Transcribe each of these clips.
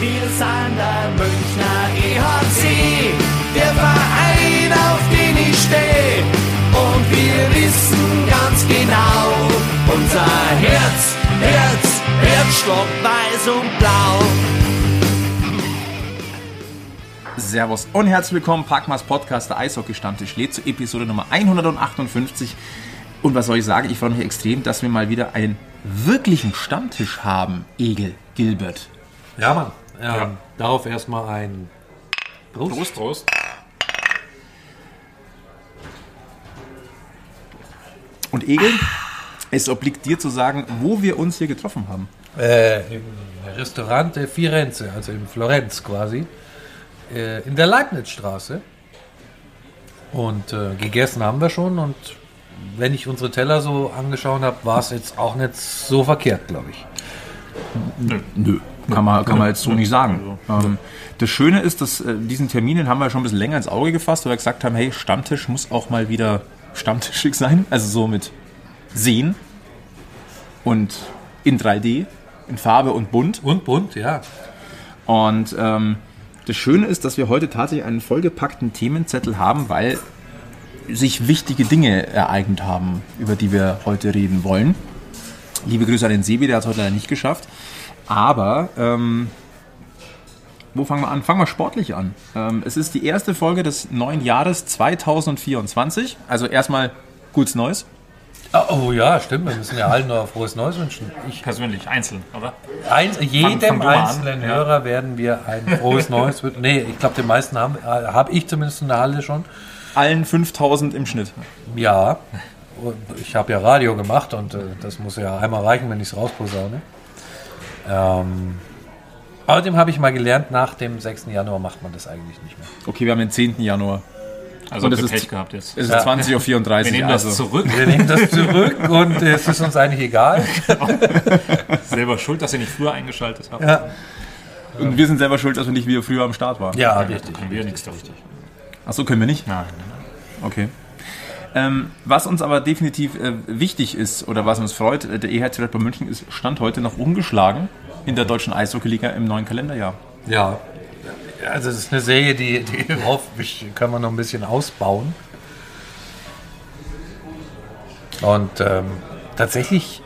Wir sind der Münchner EHC, der Verein, auf den ich stehe. Und wir wissen ganz genau, unser Herzschlag weiß und blau. Servus und herzlich willkommen, Puckmas Podcast, der Eishockey-Stammtisch lädt zur Episode Nummer 158. Und was soll ich sagen, ich freue mich extrem, dass wir mal wieder einen wirklichen Stammtisch haben, Egel Gilbert. Ja, Mann. Ja. Darauf erstmal ein Prost. Prost. Und Egel, es obliegt dir zu sagen, wo wir uns hier getroffen haben. Im Restaurant de Firenze, also in Florenz quasi, in der Leibnizstraße. Und gegessen haben wir schon. Und wenn ich unsere Teller so angeschaut habe, war es jetzt auch nicht so verkehrt, glaube ich. Nö. Kann man jetzt so nicht sagen. Das Schöne ist, dass diesen Terminen haben wir schon ein bisschen länger ins Auge gefasst, weil wir gesagt haben, hey, Stammtisch muss auch mal wieder stammtischig sein. Also so mit Sehen und in 3D, in Farbe und bunt. Und bunt, ja. Und das Schöne ist, dass wir heute tatsächlich einen vollgepackten Themenzettel haben, weil sich wichtige Dinge ereignet haben, über die wir heute reden wollen. Liebe Grüße an den Sebi, der hat es heute leider nicht geschafft. Aber, wo fangen wir an? Fangen wir sportlich an. Es ist die erste Folge des neuen Jahres 2024. Also erstmal gutes Neues. Oh ja, stimmt. Wir müssen ja allen nur frohes Neues wünschen. Ich persönlich, einzeln, oder? Jedem einzelnen Hörer werden wir ein frohes Neues wünschen. Nee, ich glaube, den meisten habe ich zumindest in der Halle schon. Allen 5000 im Schnitt. Ja, ich habe ja Radio gemacht und das muss ja einmal reichen, wenn ich es rausposaune. Außerdem habe ich mal gelernt, nach dem 6. Januar macht man das eigentlich nicht mehr. Okay, wir haben den 10. Januar. Also und es ist, gehabt jetzt. Es ist 20.34 Uhr. Wir nehmen das zurück. Und es ist uns eigentlich egal. Selber schuld, dass ihr nicht früher eingeschaltet habt. Ja. Und wir sind selber schuld, dass wir nicht wieder früher am Start waren. Ja, richtig. Können wir nichts dafür. Achso, können wir nicht? Nein. Okay. Was uns aber definitiv wichtig ist oder was uns freut, der EHC Red Bull München ist Stand heute noch ungeschlagen in der deutschen Eishockey-Liga im neuen Kalenderjahr. Ja, also das ist eine Serie, die hoffentlich können wir noch ein bisschen ausbauen. Und tatsächlich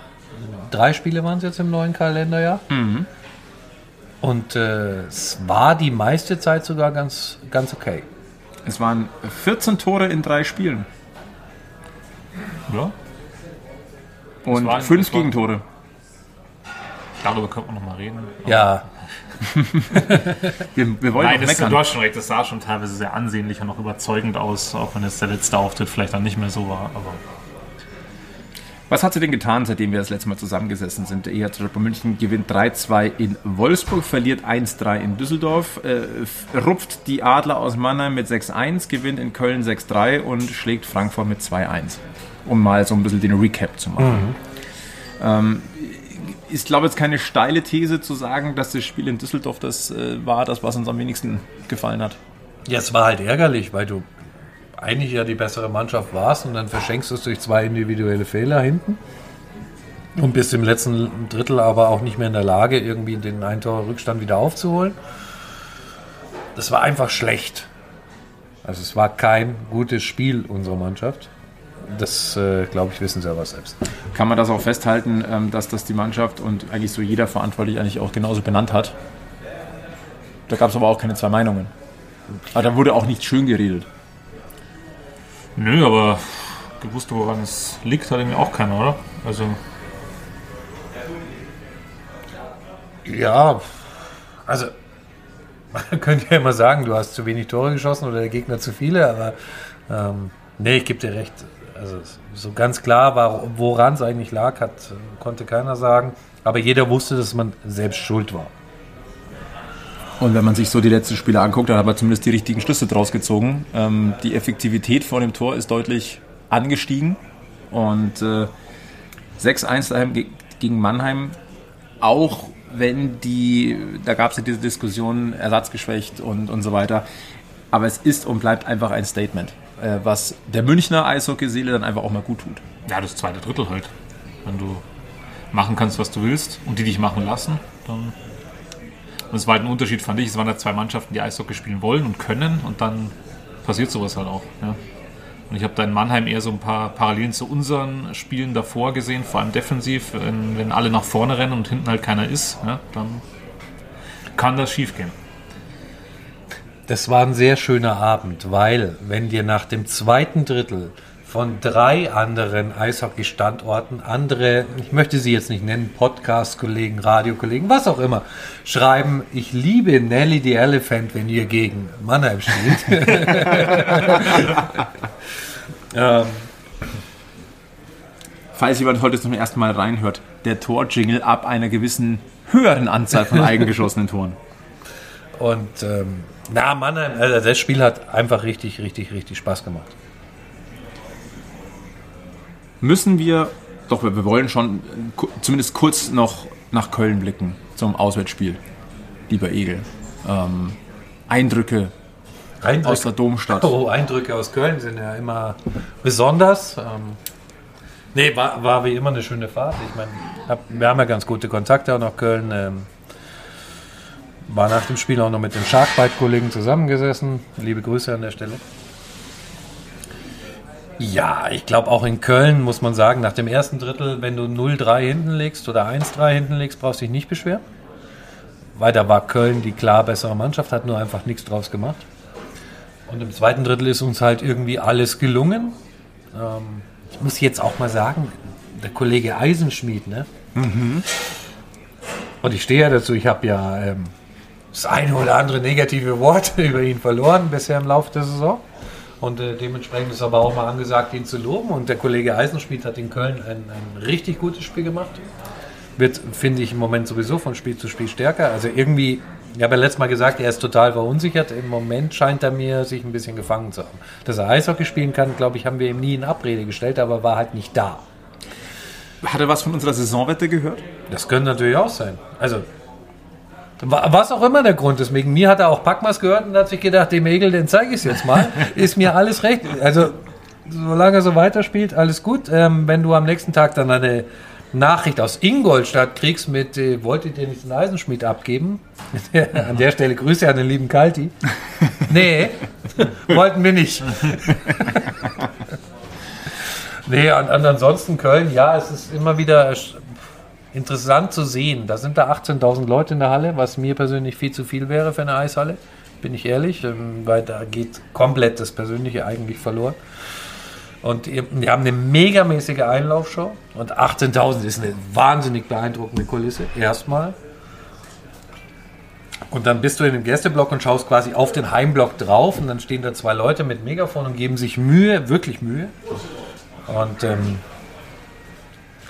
3 Spiele waren es jetzt im neuen Kalenderjahr. Mhm. Und es war die meiste Zeit sogar ganz okay. Es waren 14 Tore in 3 Spielen. Ja. Und 5 Gegentore. Darüber könnte man nochmal reden. Ja. wir wollen nicht meckern. Du hast schon recht, das sah schon teilweise sehr ansehnlich und auch überzeugend aus, auch wenn jetzt der letzte Auftritt vielleicht dann nicht mehr so war. Aber was hat sie denn getan, seitdem wir das letzte Mal zusammengesessen sind? Der EHC Red Bull München gewinnt 3-2 in Wolfsburg, verliert 1-3 in Düsseldorf, rupft die Adler aus Mannheim mit 6-1, gewinnt in Köln 6-3 und schlägt Frankfurt mit 2-1. Um mal so ein bisschen den Recap zu machen. Mhm. Ich glaube, jetzt keine steile These zu sagen, dass das Spiel in Düsseldorf das war, das, was uns am wenigsten gefallen hat. Ja, es war halt ärgerlich, weil du eigentlich ja die bessere Mannschaft warst und dann verschenkst du es durch 2 individuelle Fehler hinten und bist im letzten Drittel aber auch nicht mehr in der Lage, irgendwie den Ein-Tor-Rückstand wieder aufzuholen. Das war einfach schlecht. Also es war kein gutes Spiel unserer Mannschaft. Das, glaube ich, wissen sie aber selbst. Kann man das auch festhalten, dass das die Mannschaft und eigentlich so jeder Verantwortliche eigentlich auch genauso benannt hat? Da gab es aber auch keine 2 Meinungen. Aber da wurde auch nicht schön geredet. Nö, aber gewusst, woran es liegt, hat irgendwie auch keiner, oder? Also ja, also man könnte ja immer sagen, du hast zu wenig Tore geschossen oder der Gegner zu viele, aber nee, ich gebe dir recht. Also so ganz klar war, woran es eigentlich lag, konnte keiner sagen. Aber jeder wusste, dass man selbst schuld war. Und wenn man sich so die letzten Spiele anguckt, dann hat man zumindest die richtigen Schlüsse draus gezogen. Die Effektivität vor dem Tor ist deutlich angestiegen. Und 6-1 daheim gegen Mannheim, auch wenn da gab es ja diese Diskussion, ersatzgeschwächt und so weiter. Aber es ist und bleibt einfach ein Statement, was der Münchner Eishockey-Seele dann einfach auch mal gut tut. Ja, das zweite Drittel halt. Wenn du machen kannst, was du willst und die dich machen lassen, dann Und es war halt ein Unterschied, fand ich. Es waren da zwei Mannschaften, die Eishockey spielen wollen und können. Und dann passiert sowas halt auch. Ja. Und ich habe da in Mannheim eher so ein paar Parallelen zu unseren Spielen davor gesehen. Vor allem defensiv, wenn alle nach vorne rennen und hinten halt keiner ist, ja, dann kann das schief gehen. Das war ein sehr schöner Abend, weil wenn dir nach dem zweiten Drittel von 3 anderen Eishockey-Standorten andere, ich möchte sie jetzt nicht nennen, Podcast-Kollegen, Radio-Kollegen, was auch immer, schreiben, ich liebe Nelly the Elephant, wenn ihr gegen Mannheim spielt. Falls jemand heute zum ersten Mal reinhört, der Torjingle ab einer gewissen höheren Anzahl von eigengeschossenen Toren. Und Mannheim, also das Spiel hat einfach richtig, richtig, richtig Spaß gemacht. Müssen wir, doch wir wollen schon zumindest kurz noch nach Köln blicken zum Auswärtsspiel, lieber Egel. Eindrücke aus der Domstadt. Oh, Eindrücke aus Köln sind ja immer besonders. War wie immer eine schöne Fahrt. Ich meine, wir haben ja ganz gute Kontakte auch nach Köln. War nach dem Spiel auch noch mit dem Sharkbite-Kollegen zusammengesessen. Liebe Grüße an der Stelle. Ja, ich glaube auch in Köln muss man sagen, nach dem ersten Drittel, wenn du 0-3 hinten legst oder 1-3 hinten legst, brauchst du dich nicht beschweren. Weil da war Köln die klar bessere Mannschaft, hat nur einfach nichts draus gemacht. Und im zweiten Drittel ist uns halt irgendwie alles gelungen. Ich muss jetzt auch mal sagen, der Kollege Eisenschmied, ne? Mhm. Und ich stehe ja dazu, ich habe ja das eine oder andere negative Wort über ihn verloren bisher im Laufe der Saison. Und dementsprechend ist aber auch mal angesagt, ihn zu loben. Und der Kollege Eisenschmied hat in Köln ein richtig gutes Spiel gemacht. Wird, finde ich, im Moment sowieso von Spiel zu Spiel stärker. Also irgendwie, ich habe ja letztes Mal gesagt, er ist total verunsichert. Im Moment scheint er mir sich ein bisschen gefangen zu haben. Dass er Eishockey spielen kann, glaube ich, haben wir ihm nie in Abrede gestellt, aber war halt nicht da. Hat er was von unserer Saisonwette gehört? Das könnte natürlich auch sein. Also, was auch immer der Grund ist, wegen mir hat er auch Puckmas gehört und hat sich gedacht, dem Egel, den zeige ich es jetzt mal, ist mir alles recht. Also, solange er so weiterspielt, alles gut. Wenn du am nächsten Tag dann eine Nachricht aus Ingolstadt kriegst mit, wolltet ihr nicht den Eisenschmied abgeben? An der Stelle Grüße an den lieben Kalti. Nee, wollten wir nicht. Nee, und ansonsten Köln, ja, es ist immer wieder interessant zu sehen, da sind da 18.000 Leute in der Halle, was mir persönlich viel zu viel wäre für eine Eishalle, bin ich ehrlich, weil da geht komplett das Persönliche eigentlich verloren. Und wir haben eine megamäßige Einlaufshow und 18.000 ist eine wahnsinnig beeindruckende Kulisse, erstmal. Und dann bist du in dem Gästeblock und schaust quasi auf den Heimblock drauf und dann stehen da zwei Leute mit Megafon und geben sich Mühe, wirklich Mühe. Und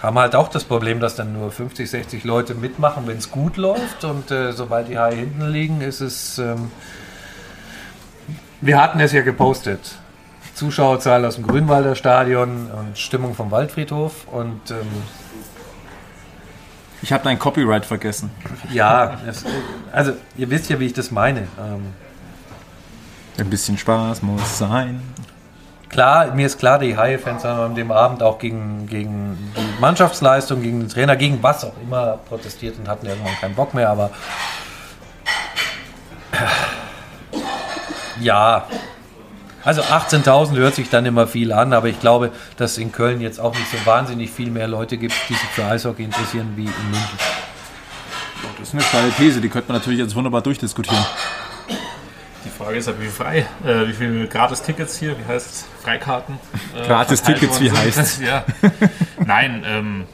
haben halt auch das Problem, dass dann nur 50, 60 Leute mitmachen, wenn es gut läuft. Und sobald die Haie hinten liegen, ist es... wir hatten es ja gepostet. Zuschauerzahl aus dem Grünwalder Stadion und Stimmung vom Waldfriedhof. Und ich habe dein Copyright vergessen. Ja, also ihr wisst ja, wie ich das meine. Ein bisschen Spaß muss sein. Klar, mir ist klar, die Haie-Fans haben an dem Abend auch gegen die Mannschaftsleistung, gegen den Trainer, gegen was auch immer protestiert und hatten irgendwann keinen Bock mehr, aber ja, also 18.000 hört sich dann immer viel an, aber ich glaube, dass es in Köln jetzt auch nicht so wahnsinnig viel mehr Leute gibt, die sich für Eishockey interessieren, wie in München. Das ist eine steile These, die könnte man natürlich jetzt wunderbar durchdiskutieren. Die Frage ist halt, wie viele Gratis-Tickets hier, wie heißt es, Freikarten? Gratis-Tickets, wie heißt es? Ja. Nein,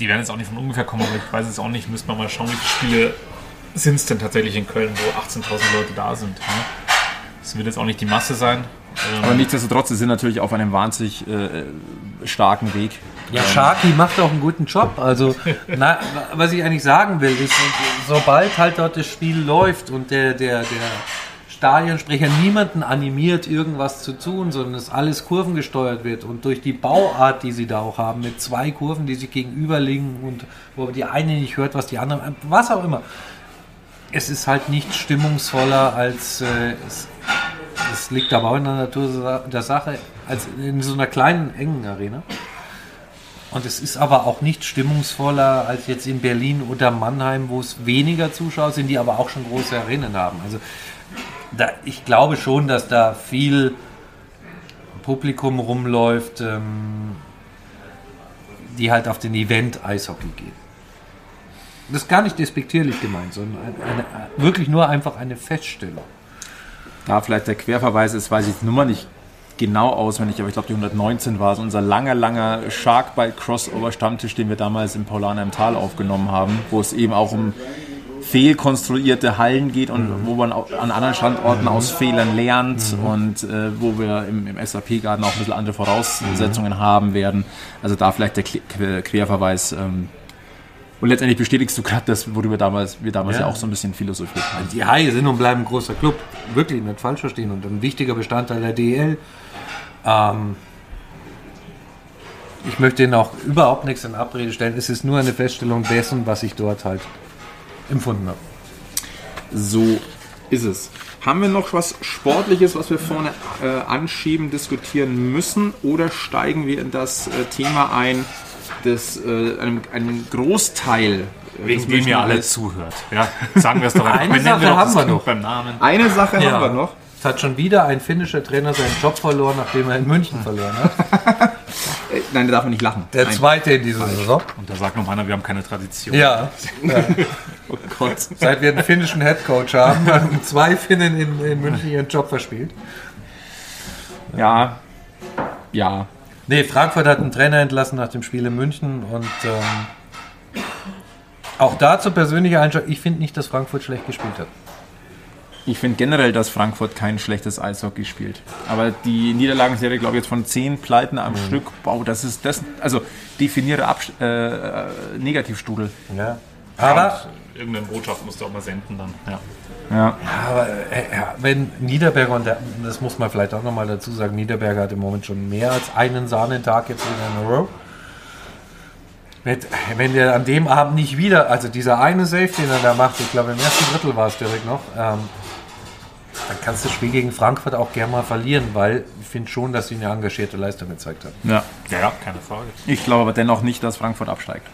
die werden jetzt auch nicht von ungefähr kommen, aber ich weiß es auch nicht, müsste man mal schauen, wie viele Spiele sind es denn tatsächlich in Köln, wo 18.000 Leute da sind. Ne? Das wird jetzt auch nicht die Masse sein. Aber nichtsdestotrotz, sie sind natürlich auf einem wahnsinnig starken Weg. Ja, Sharky macht auch einen guten Job. Also, was ich eigentlich sagen will, ist, sobald halt dort das Spiel läuft und der Stadionsprecher niemanden animiert, irgendwas zu tun, sondern dass alles kurvengesteuert wird und durch die Bauart, die sie da auch haben, mit zwei Kurven, die sich gegenüber liegen und wo die eine nicht hört, was die andere, was auch immer. Es ist halt nicht stimmungsvoller als, es liegt aber auch in der Natur der Sache, als in so einer kleinen, engen Arena. Und es ist aber auch nicht stimmungsvoller als jetzt in Berlin oder Mannheim, wo es weniger Zuschauer sind, die aber auch schon große Arenen haben. Also da, ich glaube schon, dass da viel Publikum rumläuft, die halt auf den Event Eishockey gehen. Das ist gar nicht despektierlich gemeint, sondern wirklich nur einfach eine Feststellung. Da vielleicht der Querverweis ist, weiß ich die Nummer nicht genau auswendig, aber ich glaube die 119 war es, unser langer Sharkbite-Crossover-Stammtisch, den wir damals im Paulaner im Tal aufgenommen haben, wo es eben auch um fehlkonstruierte Hallen geht und wo man an anderen Standorten aus Fehlern lernt und wo wir im SAP Garden auch ein bisschen andere Voraussetzungen haben werden. Also da vielleicht der Querverweis. Und letztendlich bestätigst du gerade das, worüber wir damals ja auch so ein bisschen philosophiert haben. Die Haie sind und bleiben ein großer Club. Wirklich, nicht falsch verstehen. Und ein wichtiger Bestandteil der DEL. Ich möchte Ihnen auch überhaupt nichts in Abrede stellen. Es ist nur eine Feststellung dessen, was ich dort halt empfunden habe. So ist es. Haben wir noch was Sportliches, was wir vorne anschieben, diskutieren müssen? Oder steigen wir in das Thema ein, einem Großteil, wegen dem ihr alle zuhört. Ja, sagen wir es doch einfach. Eine Sache haben wir noch. Es hat schon wieder ein finnischer Trainer seinen Job verloren, nachdem er in München verloren hat. Nein, da darf man nicht lachen. Der zweite in dieser Saison. Und da sagt noch einer, wir haben keine Tradition. Ja. Oh Gott. Seit wir einen finnischen Headcoach haben, haben zwei Finnen in München ihren Job verspielt. Ja. Ja. Nee, Frankfurt hat einen Trainer entlassen nach dem Spiel in München und auch dazu persönliche Einschätzung. Ich finde nicht, dass Frankfurt schlecht gespielt hat. Ich finde generell, dass Frankfurt kein schlechtes Eishockey spielt. Aber die Niederlagenserie, glaube ich, jetzt von 10 Pleiten am Stück, wow, das ist das. Also definiere Negativstudel. Ja. Aber irgendeine Botschaft musst du auch mal senden dann. Ja. Ja. Aber wenn Niederberger, und das muss man vielleicht auch nochmal dazu sagen, Niederberger hat im Moment schon mehr als einen Sahnentag jetzt in einer Row. Wenn der an dem Abend nicht wieder, also dieser eine Save, den er da macht, ich glaube im ersten Drittel war es direkt noch, dann kannst du das Spiel gegen Frankfurt auch gerne mal verlieren, weil ich finde schon, dass sie eine engagierte Leistung gezeigt haben. Ja, keine Frage. Ich glaube aber dennoch nicht, dass Frankfurt absteigt.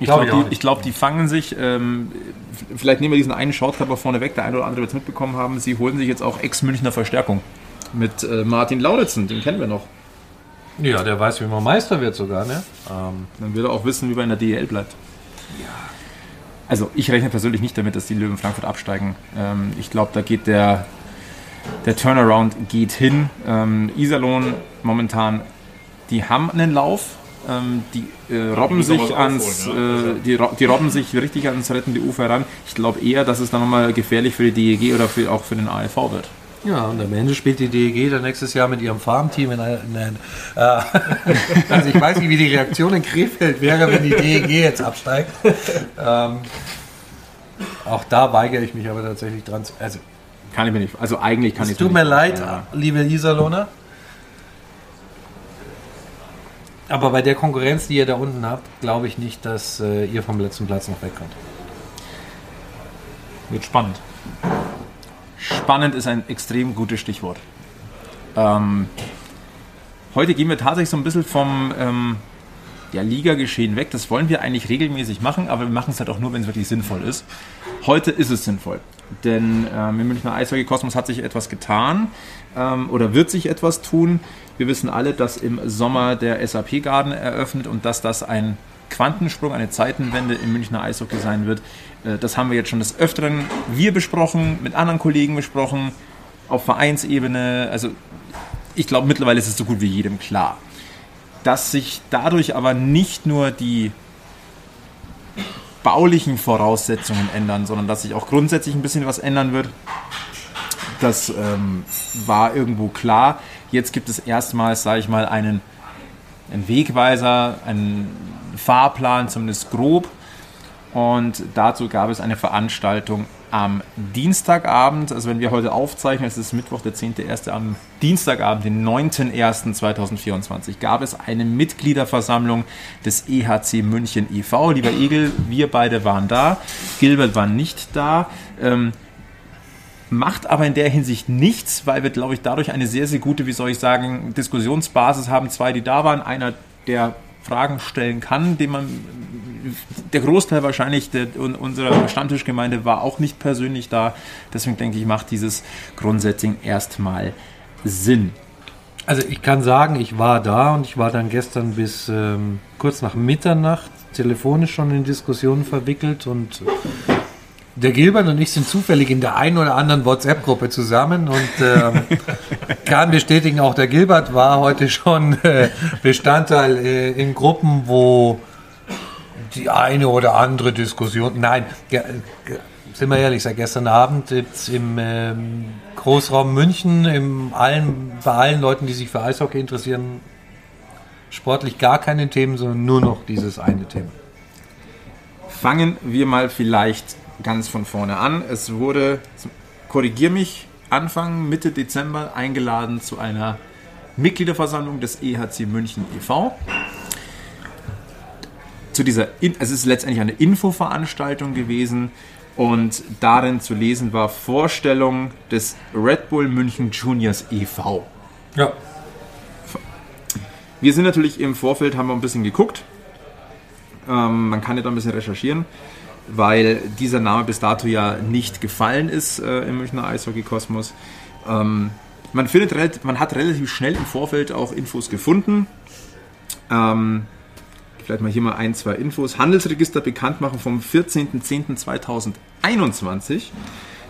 Ich glaube, die fangen sich, vielleicht nehmen wir diesen einen Shorttrapper vorne weg, der eine oder andere wird es mitbekommen haben, sie holen sich jetzt auch Ex-Münchner Verstärkung mit Martin Lauritzen, den kennen wir noch. Ja, der weiß, wie man Meister wird sogar, ne? Dann wird er auch wissen, wie man in der DEL bleibt. Ja. Also ich rechne persönlich nicht damit, dass die Löwen Frankfurt absteigen. Ich glaube, da geht der Turnaround geht hin. Iserlohn momentan, die haben einen Lauf. Die robben sich richtig ans rettende Ufer ran. Ich glaube eher, dass es dann nochmal gefährlich für die DEG oder auch für den ALV wird. Ja, und am Ende spielt die DEG dann nächstes Jahr mit ihrem Farmteam also ich weiß nicht, wie die Reaktion in Krefeld wäre, wenn die DEG jetzt absteigt. Auch da weigere ich mich aber tatsächlich dran. Es tut mir leid, liebe Iserlohner. Aber bei der Konkurrenz, die ihr da unten habt, glaube ich nicht, dass ihr vom letzten Platz noch wegkommt. Wird spannend. Spannend ist ein extrem gutes Stichwort. Heute gehen wir tatsächlich so ein bisschen vom Liga-Geschehen weg. Das wollen wir eigentlich regelmäßig machen, aber wir machen es halt auch nur, wenn es wirklich sinnvoll ist. Heute ist es sinnvoll, denn im Münchner Eishockey-Kosmos hat sich etwas getan oder wird sich etwas tun. Wir wissen alle, dass im Sommer der SAP Garden eröffnet und dass das ein Quantensprung, eine Zeitenwende im Münchner Eishockey sein wird. Das haben wir jetzt schon des Öfteren besprochen, mit anderen Kollegen besprochen, auf Vereinsebene. Also ich glaube, mittlerweile ist es so gut wie jedem klar. Dass sich dadurch aber nicht nur die baulichen Voraussetzungen ändern, sondern dass sich auch grundsätzlich ein bisschen was ändern wird, das war irgendwo klar. Jetzt gibt es erstmals, sage ich mal, einen Wegweiser, einen Fahrplan, zumindest grob. Und dazu gab es eine Veranstaltung am Dienstagabend. Also wenn wir heute aufzeichnen, es ist Mittwoch, der 10.1. am Dienstagabend, den 9.1.2024, gab es eine Mitgliederversammlung des EHC München e.V. Lieber Egel, wir beide waren da. Gilbert war nicht da. Macht aber in der Hinsicht nichts, weil wir, glaube ich, dadurch eine sehr, sehr gute, Diskussionsbasis haben. Zwei, die da waren, einer, der Fragen stellen kann, den man, der Großteil wahrscheinlich unserer Stammtischgemeinde war auch nicht persönlich da. Deswegen denke ich, macht dieses Grundsetting erstmal Sinn. Also ich kann sagen, ich war da und ich war dann gestern bis kurz nach Mitternacht telefonisch schon in Diskussionen verwickelt und der Gilbert und ich sind zufällig in der einen oder anderen WhatsApp-Gruppe zusammen und kann bestätigen, auch der Gilbert war heute schon Bestandteil in Gruppen, wo die eine oder andere Diskussion, nein, sind wir ehrlich, seit gestern Abend jetzt im Großraum München, bei allen Leuten, die sich für Eishockey interessieren, sportlich gar keine Themen, sondern nur noch dieses eine Thema. Fangen wir mal vielleicht ganz von vorne an. Es wurde, korrigier mich, Anfang, Mitte Dezember eingeladen zu einer Mitgliederversammlung des EHC München e.V. Zu dieser, es ist letztendlich eine Infoveranstaltung gewesen und darin zu lesen war Vorstellung des Red Bull München Juniors e.V. Ja. Wir sind natürlich im Vorfeld, haben wir ein bisschen geguckt. Man kann ja da ein bisschen recherchieren, weil dieser Name bis dato ja nicht gefallen ist im Münchner Eishockey-Kosmos. Man hat relativ schnell im Vorfeld auch Infos gefunden. Vielleicht mal hier mal ein, zwei Infos. Handelsregister Bekanntmachen vom 14.10.2021.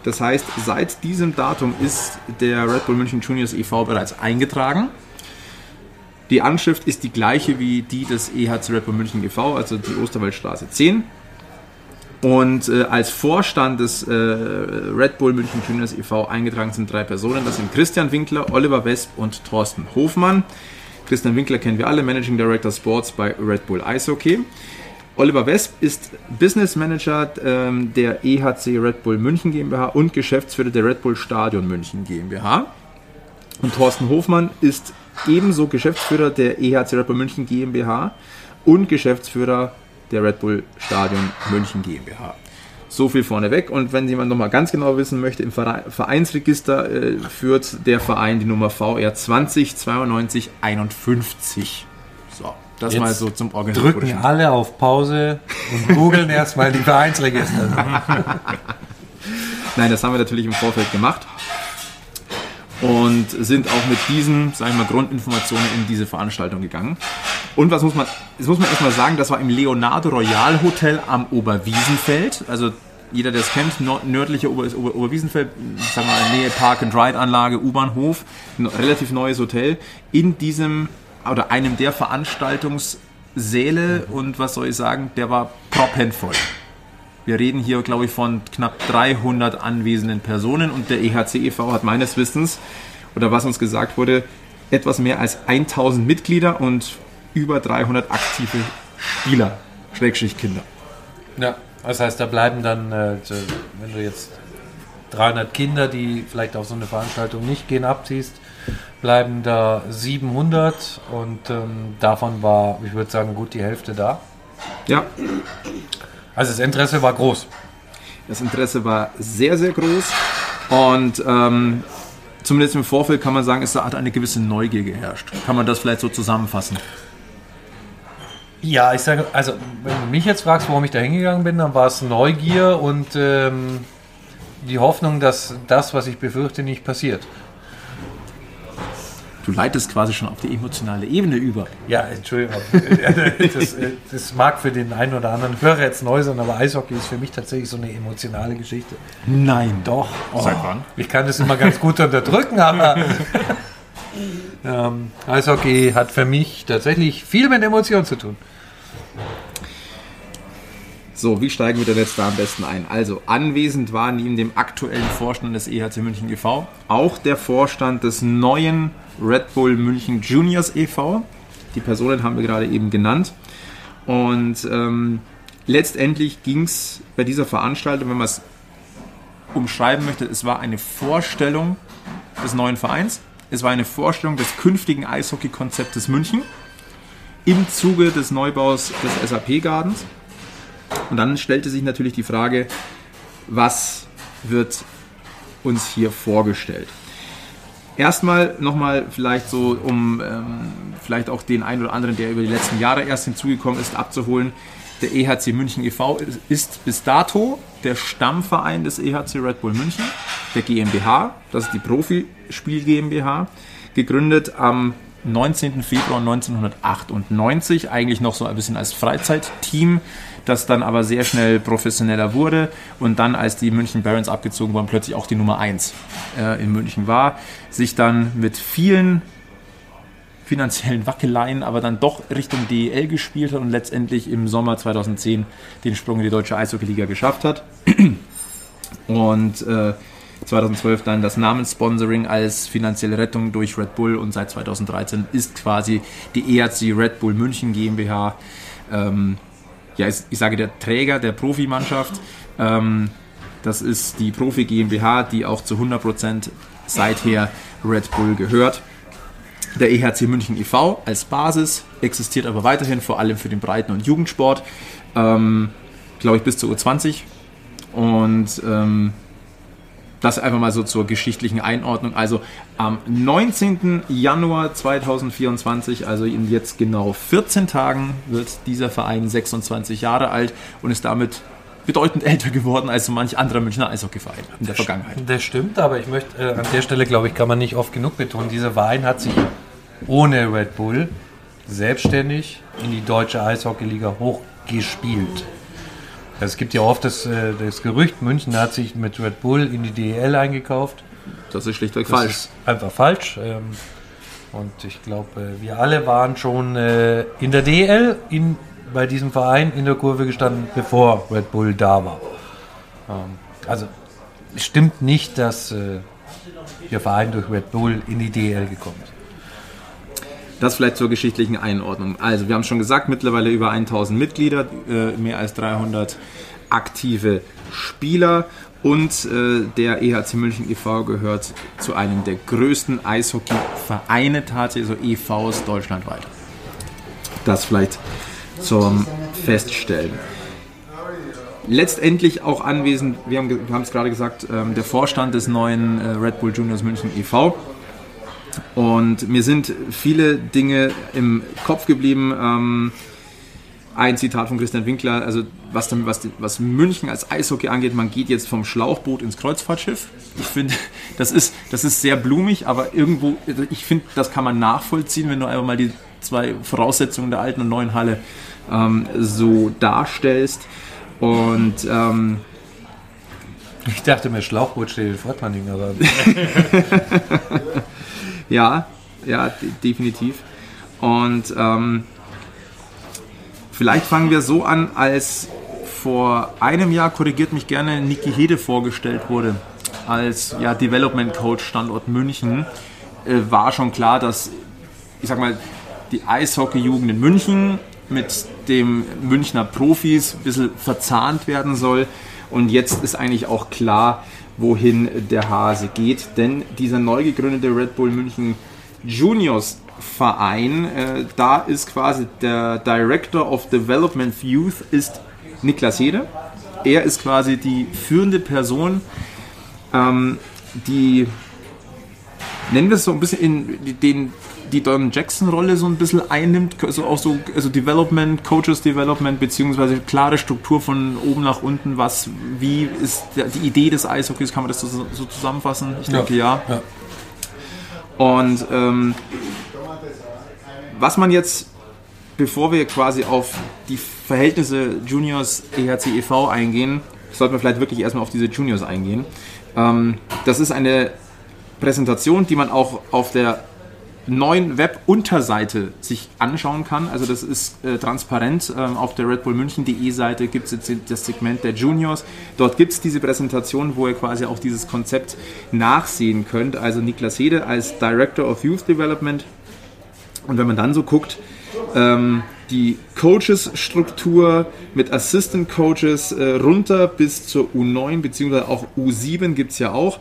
Das heißt, seit diesem Datum ist der Red Bull München Juniors e.V. bereits eingetragen. Die Anschrift ist die gleiche wie die des EHC Red Bull München e.V., also die Osterwaldstraße 10. Und als Vorstand des Red Bull München Juniors e.V. eingetragen sind 3 Personen. Das sind Christian Winkler, Oliver Wesp und Thorsten Hofmann. Christian Winkler kennen wir alle, Managing Director Sports bei Red Bull Eishockey. Oliver Wesp ist Business Manager der EHC Red Bull München GmbH und Geschäftsführer der Red Bull Stadion München GmbH. Und Thorsten Hofmann ist ebenso Geschäftsführer der EHC Red Bull München GmbH und Geschäftsführer der Red Bull Stadion München GmbH. So viel vorneweg. Und wenn jemand nochmal ganz genau wissen möchte, im Vereinsregister führt der Verein die Nummer VR 209251. So, das jetzt mal so zum Organisation. Drücken alle auf Pause und googeln erstmal die Vereinsregister. Nein, das haben wir natürlich im Vorfeld gemacht. Und sind auch mit diesen, sagen wir mal, Grundinformationen in diese Veranstaltung gegangen. Und was muss man, jetzt muss man erstmal sagen, das war im Leonardo Royal Hotel am Oberwiesenfeld. Also jeder, der es kennt, nördlicher Oberwiesenfeld, sagen wir mal, Nähe Park-and-Ride-Anlage, U-Bahnhof, ein relativ neues Hotel. In diesem, oder einem der Veranstaltungssäle, und was soll ich sagen, der war proppenvoll. Wir reden hier, glaube ich, von knapp 300 anwesenden Personen und der EHC e.V. hat meines Wissens, oder was uns gesagt wurde, etwas mehr als 1000 Mitglieder und über 300 aktive Spieler, Schrägstrich Kinder. Ja, das heißt, da bleiben dann, wenn du jetzt 300 Kinder, die vielleicht auf so eine Veranstaltung nicht gehen, abziehst, bleiben da 700 und davon war, ich würde sagen, gut die Hälfte da. Ja. Also das Interesse war groß. Das Interesse war sehr, sehr groß und zumindest im Vorfeld kann man sagen, es hat eine gewisse Neugier geherrscht. Kann man das vielleicht so zusammenfassen? Ja, ich sage, also wenn du mich jetzt fragst, warum ich da hingegangen bin, dann war es Neugier und die Hoffnung, dass das, was ich befürchte, nicht passiert. Du leitest quasi schon auf die emotionale Ebene über. Ja, Entschuldigung. Das mag für den einen oder anderen Hörer jetzt neu sein, aber Eishockey ist für mich tatsächlich so eine emotionale Geschichte. Nein, doch. Oh, seit wann? Ich kann das immer ganz gut unterdrücken, aber Eishockey hat für mich tatsächlich viel mit Emotionen zu tun. So, wie steigen wir denn jetzt da am besten ein? Also, anwesend war neben dem aktuellen Vorstand des EHC München e.V. auch der Vorstand des neuen Red Bull München Juniors e.V. Die Personen haben wir gerade eben genannt. Und letztendlich ging es bei dieser Veranstaltung, wenn man es umschreiben möchte, es war eine Vorstellung des neuen Vereins. Es war eine Vorstellung des künftigen Eishockey-Konzeptes München im Zuge des Neubaus des SAP Gardens. Und dann stellte sich natürlich die Frage, was wird uns hier vorgestellt? Erstmal nochmal vielleicht so, um vielleicht auch den einen oder anderen, der über die letzten Jahre erst hinzugekommen ist, abzuholen. Der EHC München e.V. ist bis dato der Stammverein des EHC Red Bull München, der GmbH, das ist die Profispiel GmbH, gegründet am 19. Februar 1998, eigentlich noch so ein bisschen als Freizeitteam, das dann aber sehr schnell professioneller wurde und dann, als die München Barons abgezogen wurden, plötzlich auch die Nummer 1 in München war, sich dann mit vielen finanziellen Wackeleien, aber dann doch Richtung DEL gespielt hat und letztendlich im Sommer 2010 den Sprung in die deutsche Eishockeyliga geschafft hat und 2012 dann das Namenssponsoring als finanzielle Rettung durch Red Bull, und seit 2013 ist quasi die EHC Red Bull München GmbH ich sage der Träger der Profimannschaft. Das ist die Profi GmbH, die auch zu 100% seither Red Bull gehört. Der EHC München e.V. als Basis existiert aber weiterhin, vor allem für den Breiten- und Jugendsport, glaube ich, bis zur U20. Und das einfach mal so zur geschichtlichen Einordnung. Also am 19. Januar 2024, also in jetzt genau 14 Tagen, wird dieser Verein 26 Jahre alt und ist damit bedeutend älter geworden als so manch anderer Münchner Eishockeyverein in der Vergangenheit. Das stimmt, aber ich möchte an der Stelle, glaube ich, kann man nicht oft genug betonen, dieser Verein hat sich ohne Red Bull selbstständig in die deutsche Eishockeyliga hochgespielt. Es gibt ja oft das Gerücht, München hat sich mit Red Bull in die DEL eingekauft. Das ist schlichtweg falsch. Das ist einfach falsch. Und ich glaube, wir alle waren schon in der DEL, bei diesem Verein in der Kurve gestanden, bevor Red Bull da war. Also es stimmt nicht, dass der Verein durch Red Bull in die DEL gekommen ist. Das vielleicht zur geschichtlichen Einordnung. Also wir haben schon gesagt, mittlerweile über 1000 Mitglieder, mehr als 300 aktive Spieler, und der EHC München e.V. gehört zu einem der größten Eishockeyvereine tatsächlich, also e.V.s deutschlandweit. Das vielleicht zum Feststellen. Letztendlich auch anwesend, wir haben es gerade gesagt, der Vorstand des neuen Red Bull Juniors München e.V. Und mir sind viele Dinge im Kopf geblieben. Ein Zitat von Christian Winkler, also was München als Eishockey angeht, man geht jetzt vom Schlauchboot ins Kreuzfahrtschiff. Ich finde, das ist sehr blumig, aber irgendwo, ich finde, das kann man nachvollziehen, wenn du einfach mal die zwei Voraussetzungen der alten und neuen Halle so darstellst. Und ich dachte mir, Schlauchboot steht in Fortmanning, aber ja, definitiv. Und vielleicht fangen wir so an, als vor einem Jahr, korrigiert mich gerne, Niki Hede vorgestellt wurde als Development Coach Standort München, war schon klar, dass, ich sag mal, die Eishockey-Jugend in München mit dem Münchner Profis ein bisschen verzahnt werden soll. Und jetzt ist eigentlich auch klar, wohin der Hase geht. Denn dieser neu gegründete Red Bull München Juniors Verein, da ist quasi der Director of Development Youth ist Niklas Hede. Er ist quasi die führende Person, die, nennen wir es so ein bisschen, in den die Don Jackson-Rolle so ein bisschen einnimmt, also Development, Coaches Development, beziehungsweise klare Struktur von oben nach unten, was, wie ist die Idee des Eishockeys, kann man das so zusammenfassen? Ich denke, ja. Und was man jetzt, bevor wir quasi auf die Verhältnisse Juniors EHC e.V. eingehen, sollten wir vielleicht wirklich erstmal auf diese Juniors eingehen. Das ist eine Präsentation, die man auch auf der neuen Web-Unterseite sich anschauen kann. Also das ist transparent. Auf der Red Bull München.de Seite gibt es jetzt das Segment der Juniors. Dort gibt es diese Präsentation, wo ihr quasi auch dieses Konzept nachsehen könnt. Also Niklas Hede als Director of Youth Development. Und wenn man dann so guckt, die Coaches-Struktur mit Assistant Coaches runter bis zur U9 bzw. auch U7 gibt es ja auch.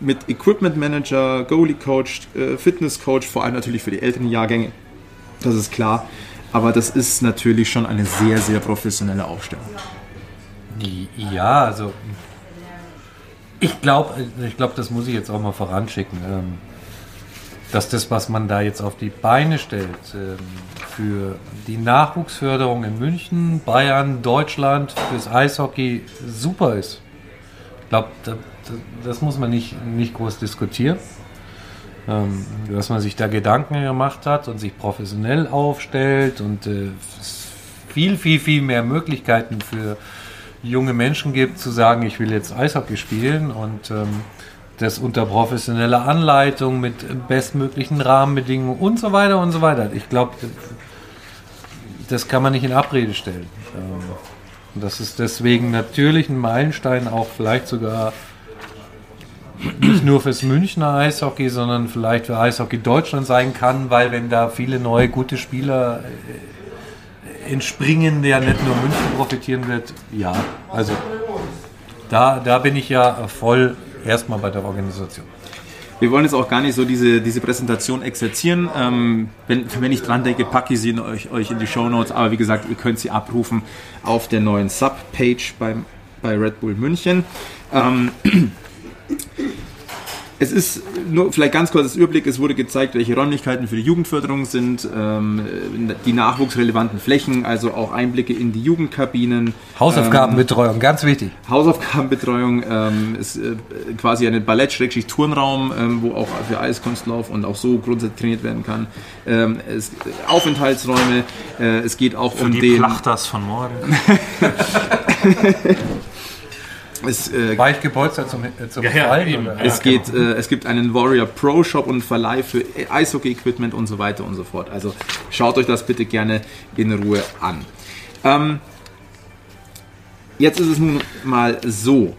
Mit Equipment Manager, Goalie Coach, Fitness Coach, vor allem natürlich für die älteren Jahrgänge, das ist klar. Aber das ist natürlich schon eine sehr, sehr professionelle Aufstellung. Ja, also ich Ich glaube, das muss ich jetzt auch mal voranschicken, dass das, was man da jetzt auf die Beine stellt, für die Nachwuchsförderung in München, Bayern, Deutschland, fürs Eishockey super ist. Ich glaube, das muss man nicht groß diskutieren. Dass man sich da Gedanken gemacht hat und sich professionell aufstellt und viel, viel, viel mehr Möglichkeiten für junge Menschen gibt, zu sagen, ich will jetzt Eishockey spielen und das unter professioneller Anleitung mit bestmöglichen Rahmenbedingungen und so weiter und so weiter. Ich glaube, das kann man nicht in Abrede stellen. Das ist deswegen natürlich ein Meilenstein, auch vielleicht sogar nicht nur fürs Münchner Eishockey, sondern vielleicht für Eishockey Deutschland sein kann, weil wenn da viele neue, gute Spieler entspringen, der nicht nur München profitieren wird, ja, also da bin ich ja voll erstmal bei der Organisation. Wir wollen jetzt auch gar nicht so diese Präsentation exerzieren. Wenn ich dran denke, packe ich sie euch in die Shownotes, aber wie gesagt, ihr könnt sie abrufen auf der neuen Subpage bei Red Bull München. Es ist nur vielleicht ganz kurzes Überblick, es wurde gezeigt, welche Räumlichkeiten für die Jugendförderung sind, die nachwuchsrelevanten Flächen, also auch Einblicke in die Jugendkabinen. Hausaufgabenbetreuung, ganz wichtig. Hausaufgabenbetreuung ist quasi ein Ballett-Turnraum, wo auch für Eiskunstlauf und auch so grundsätzlich trainiert werden kann. Aufenthaltsräume, es geht auch für um die Plachters von morgen. Weich gepolstert zum Fallen. Es gibt einen Warrior Pro Shop und Verleih für Eishockey-Equipment und so weiter und so fort. Also schaut euch das bitte gerne in Ruhe an. Jetzt ist es nun mal so,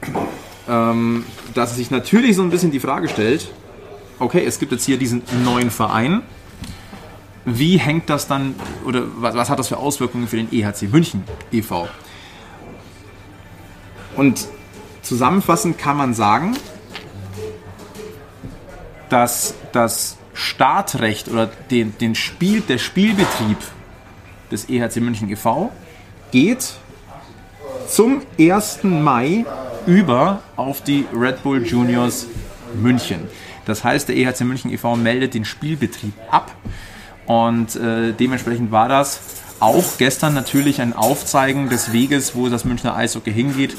dass sich natürlich so ein bisschen die Frage stellt, okay, es gibt jetzt hier diesen neuen Verein. Wie hängt das dann, oder was hat das für Auswirkungen für den EHC München e.V.? Und zusammenfassend kann man sagen, dass das Startrecht oder der Spielbetrieb des EHC München e.V. geht zum 1. Mai über auf die Red Bull Juniors München. Das heißt, der EHC München e.V. meldet den Spielbetrieb ab und dementsprechend war das auch gestern natürlich ein Aufzeigen des Weges, wo das Münchner Eishockey hingeht.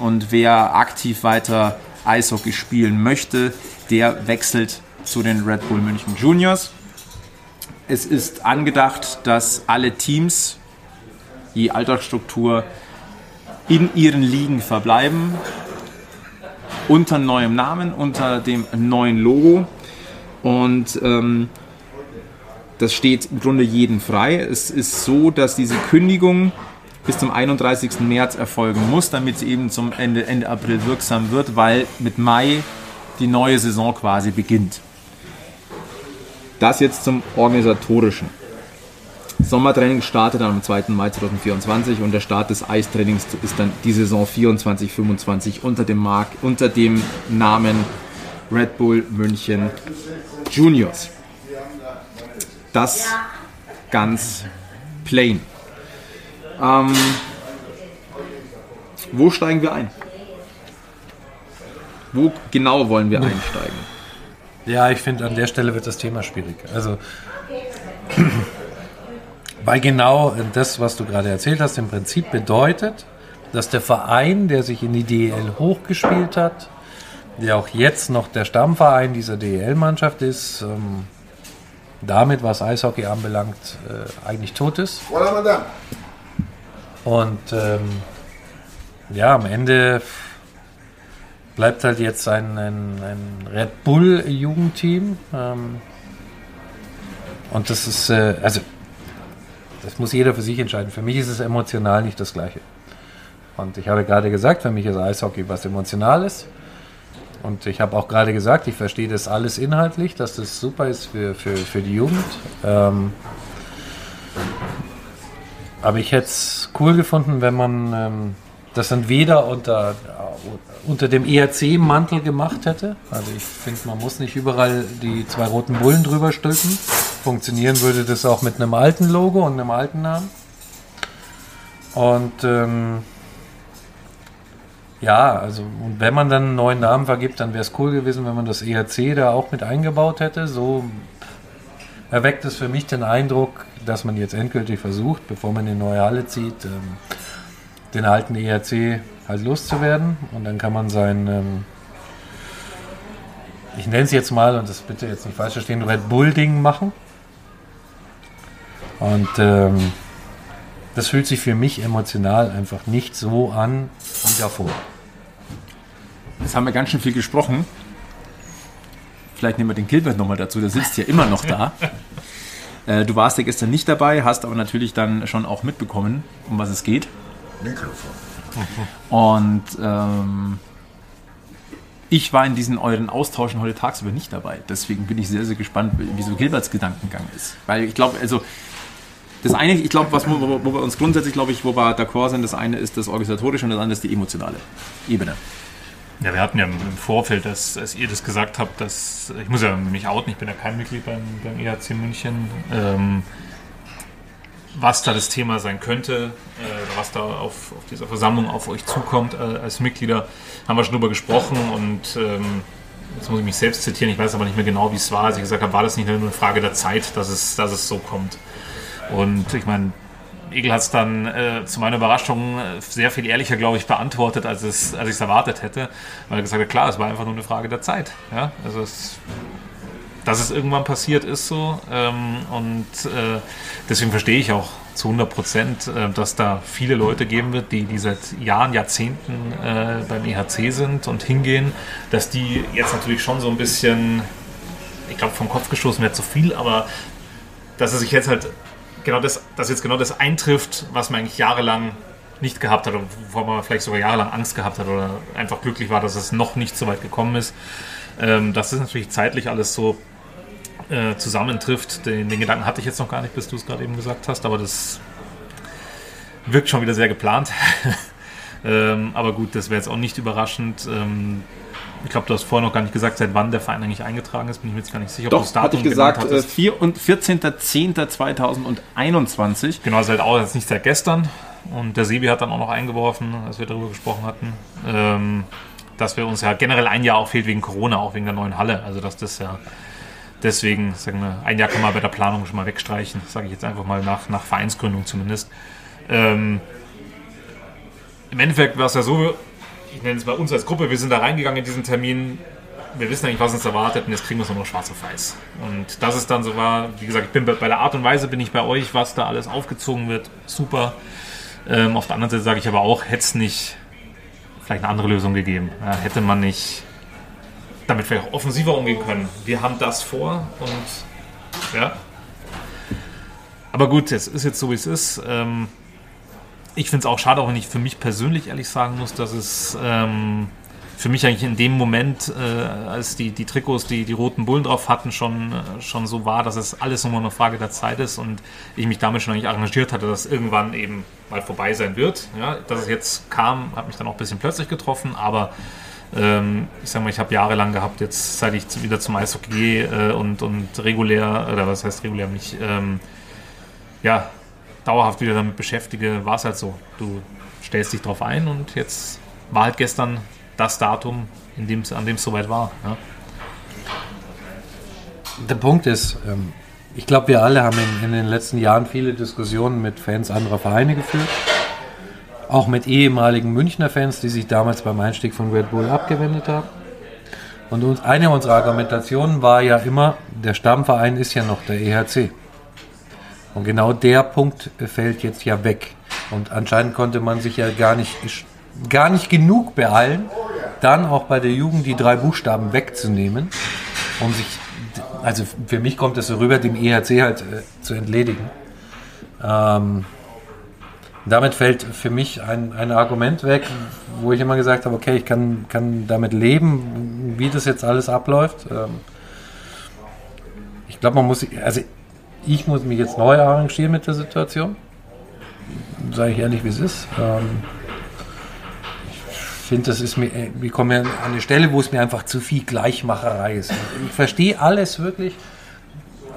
Und wer aktiv weiter Eishockey spielen möchte, der wechselt zu den Red Bull München Juniors. Es ist angedacht, dass alle Teams je Altersstruktur in ihren Ligen verbleiben, unter neuem Namen, unter dem neuen Logo und das steht im Grunde jedem frei. Es ist so, dass diese Kündigung bis zum 31. März erfolgen muss, damit sie eben zum Ende April wirksam wird, weil mit Mai die neue Saison quasi beginnt. Das jetzt zum Organisatorischen. Das Sommertraining startet dann am 2. Mai 2024 und der Start des Eistrainings ist dann die Saison 24/25 unter dem Namen Red Bull München Juniors. Das ganz plain. Wo steigen wir ein? Wo genau wollen wir einsteigen? Ja, ich finde, an der Stelle wird das Thema schwierig. Also, weil genau das, was du gerade erzählt hast, im Prinzip bedeutet, dass der Verein, der sich in die DEL hochgespielt hat, der auch jetzt noch der Stammverein dieser DEL-Mannschaft ist, damit, was Eishockey anbelangt, eigentlich tot ist. Und am Ende bleibt halt jetzt ein Red Bull-Jugendteam. Und das ist, das muss jeder für sich entscheiden. Für mich ist es emotional nicht das Gleiche. Und ich habe gerade gesagt, für mich ist Eishockey was Emotionales. Und ich habe auch gerade gesagt, ich verstehe das alles inhaltlich, dass das super ist für die Jugend. Aber ich hätte es cool gefunden, wenn man das entweder unter dem EHC-Mantel gemacht hätte. Also ich finde, man muss nicht überall die 2 roten Bullen drüber stülpen. Funktionieren würde das auch mit einem alten Logo und einem alten Namen. Und Ja, also und wenn man dann einen neuen Namen vergibt, dann wäre es cool gewesen, wenn man das EHC da auch mit eingebaut hätte. So erweckt es für mich den Eindruck, dass man jetzt endgültig versucht, bevor man in die neue Halle zieht, den alten EHC halt loszuwerden. Und dann kann man sein, ich nenne es jetzt mal, und das bitte jetzt nicht falsch verstehen, Red Bull-Ding machen. Und das fühlt sich für mich emotional einfach nicht so an wie davor. Jetzt haben wir ganz schön viel gesprochen. Vielleicht nehmen wir den Gilbert nochmal dazu, der sitzt ja immer noch da. Du warst ja gestern nicht dabei, hast aber natürlich dann schon auch mitbekommen, um was es geht. Mikrofon. Und ich war in diesen euren Austauschen heute tagsüber nicht dabei. Deswegen bin ich sehr, sehr gespannt, wie so Gilberts Gedankengang ist. Weil ich glaube, also das eine, ich glaube, wo wir uns grundsätzlich, glaube ich, wo wir d'accord sind, das eine ist das Organisatorische und das andere ist die emotionale Ebene. Ja, wir hatten ja im Vorfeld, als ihr das gesagt habt, dass, ich muss ja mich outen, ich bin ja kein Mitglied beim EHC München, was da das Thema sein könnte, was da auf dieser Versammlung auf euch zukommt als Mitglieder, haben wir schon drüber gesprochen und jetzt muss ich mich selbst zitieren, ich weiß aber nicht mehr genau, wie es war, als ich gesagt habe, war das nicht nur eine Frage der Zeit, dass es so kommt. Und ich meine, Egel hat es dann zu meiner Überraschung sehr viel ehrlicher, glaube ich, beantwortet, als ich es erwartet hätte, weil er gesagt hat, klar, es war einfach nur eine Frage der Zeit. Ja? Also dass es irgendwann passiert ist so deswegen verstehe ich auch zu 100%, dass da viele Leute geben wird, die seit Jahren, Jahrzehnten beim EHC sind und hingehen, dass die jetzt natürlich schon so ein bisschen, ich glaube, vom Kopf gestoßen wird zu viel, aber dass er sich jetzt halt dass jetzt genau das eintrifft, was man eigentlich jahrelang nicht gehabt hat, oder wovor man vielleicht sogar jahrelang Angst gehabt hat oder einfach glücklich war, dass es noch nicht so weit gekommen ist. Dass das natürlich zeitlich alles so zusammentrifft, den Gedanken hatte ich jetzt noch gar nicht, bis du es gerade eben gesagt hast, aber das wirkt schon wieder sehr geplant. Aber gut, das wäre jetzt auch nicht überraschend. Ich glaube, du hast vorher noch gar nicht gesagt, seit wann der Verein eigentlich eingetragen ist. Bin ich mir jetzt gar nicht sicher, ob das Datum hatte ich gesagt, genannt hattest. 14.10.2021. Genau, seit auch jetzt nicht seit gestern. Und der Sebi hat dann auch noch eingeworfen, als wir darüber gesprochen hatten, dass wir uns ja generell ein Jahr auch fehlt wegen Corona, auch wegen der neuen Halle. Also dass das ja deswegen, sagen wir, ein Jahr kann man bei der Planung schon mal wegstreichen. Das sage ich jetzt einfach mal nach Vereinsgründung zumindest. Im Endeffekt war es ja so, ich nenne es bei uns als Gruppe, wir sind da reingegangen in diesen Termin, wir wissen eigentlich, was uns erwartet und jetzt kriegen wir es nur noch schwarz auf weiß. Und dass es dann so war, wie gesagt, ich bin bei der Art und Weise bin ich bei euch, was da alles aufgezogen wird, super. Auf der anderen Seite sage ich aber auch, hätte es nicht vielleicht eine andere Lösung gegeben, hätte man nicht damit vielleicht auch offensiver umgehen können. Wir haben das vor und ja. Aber gut, es ist jetzt so, wie es ist. Ich finde es auch schade, auch wenn ich für mich persönlich ehrlich sagen muss, dass es für mich eigentlich in dem Moment, als die Trikots, die roten Bullen drauf hatten, schon so war, dass es alles nur eine Frage der Zeit ist und ich mich damit schon eigentlich arrangiert hatte, dass es irgendwann eben mal vorbei sein wird. Ja, dass es jetzt kam, hat mich dann auch ein bisschen plötzlich getroffen, aber ich sag mal, ich habe jahrelang gehabt, jetzt seit ich wieder zum Eishockey gehe und regulär, oder was heißt regulär, mich dauerhaft wieder damit beschäftige, war es halt so. Du stellst dich drauf ein und jetzt war halt gestern das Datum, an dem es soweit war. Ja. Der Punkt ist, ich glaube, wir alle haben in den letzten Jahren viele Diskussionen mit Fans anderer Vereine geführt. Auch mit ehemaligen Münchner Fans, die sich damals beim Einstieg von Red Bull abgewendet haben. Und eine unserer Argumentationen war ja immer, der Stammverein ist ja noch der EHC. Und genau der Punkt fällt jetzt ja weg. Und anscheinend konnte man sich ja gar nicht genug beeilen, dann auch bei der Jugend die 3 Buchstaben wegzunehmen, um sich, also für mich kommt das so rüber, dem EHC halt zu entledigen. Damit fällt für mich ein Argument weg, wo ich immer gesagt habe, okay, ich kann damit leben, wie das jetzt alles abläuft. Ich glaube, ich muss mich jetzt neu arrangieren mit der Situation. Sage ich ehrlich, wie es ist. Ich finde, wir kommen ja an eine Stelle, wo es mir einfach zu viel Gleichmacherei ist. Ich verstehe alles wirklich.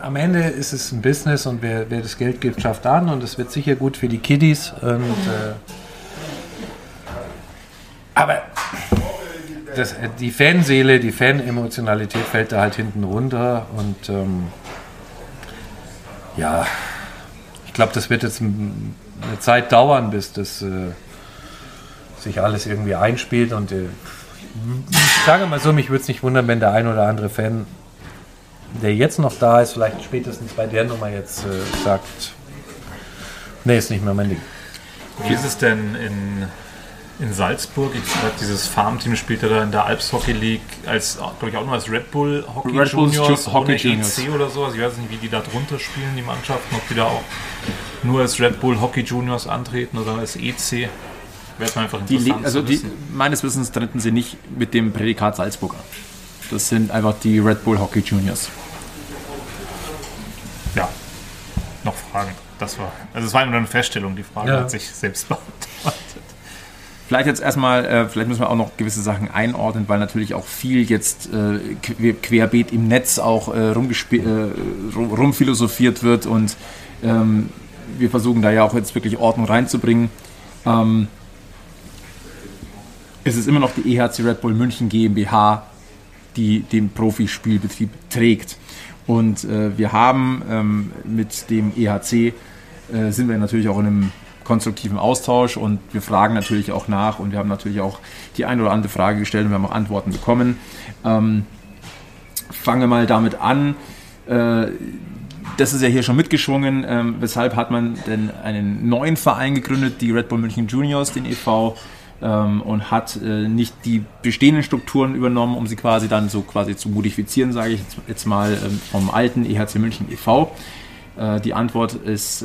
Am Ende ist es ein Business und wer das Geld gibt, schafft an. Und es wird sicher gut für die Kiddies. Aber die Fanseele, die Fan-Emotionalität fällt da halt hinten runter. Und ja, ich glaube, das wird jetzt eine Zeit dauern, bis das sich alles irgendwie einspielt. Und ich sage mal so, mich würde es nicht wundern, wenn der ein oder andere Fan, der jetzt noch da ist, vielleicht spätestens bei der Nummer jetzt sagt, nee, ist nicht mehr mein Ding. Wie ist es denn in Salzburg? Ich glaube, dieses Farmteam spielt ja da in der Alps Hockey League, als, glaube ich, auch noch als Red Bull Hockey Red Juniors, Hockey Juniors. EHC oder so. Also ich weiß nicht, wie die da drunter spielen, die Mannschaften, ob die da auch nur als Red Bull Hockey Juniors antreten oder als EC. Wäre mal einfach interessant zu wissen. Meines Wissens treten sie nicht mit dem Prädikat Salzburg an. Das sind einfach die Red Bull Hockey Juniors. Ja, noch Fragen? Es war nur eine Feststellung, die Frage hat sich selbst beantwortet. Vielleicht jetzt erstmal, vielleicht müssen wir auch noch gewisse Sachen einordnen, weil natürlich auch viel jetzt querbeet im Netz auch rumphilosophiert wird und wir versuchen da ja auch jetzt wirklich Ordnung reinzubringen. Es ist immer noch die EHC Red Bull München GmbH, die den Profispielbetrieb trägt. Und wir haben mit dem EHC sind wir natürlich auch in einem konstruktiven Austausch und wir fragen natürlich auch nach und wir haben natürlich auch die eine oder andere Frage gestellt und wir haben auch Antworten bekommen. Fangen wir mal damit an. Das ist ja hier schon mitgeschwungen. Weshalb hat man denn einen neuen Verein gegründet, die Red Bull München Juniors, den e.V., und hat nicht die bestehenden Strukturen übernommen, um sie quasi dann so quasi zu modifizieren, sage ich jetzt mal, vom alten EHC München e.V. Die Antwort ist,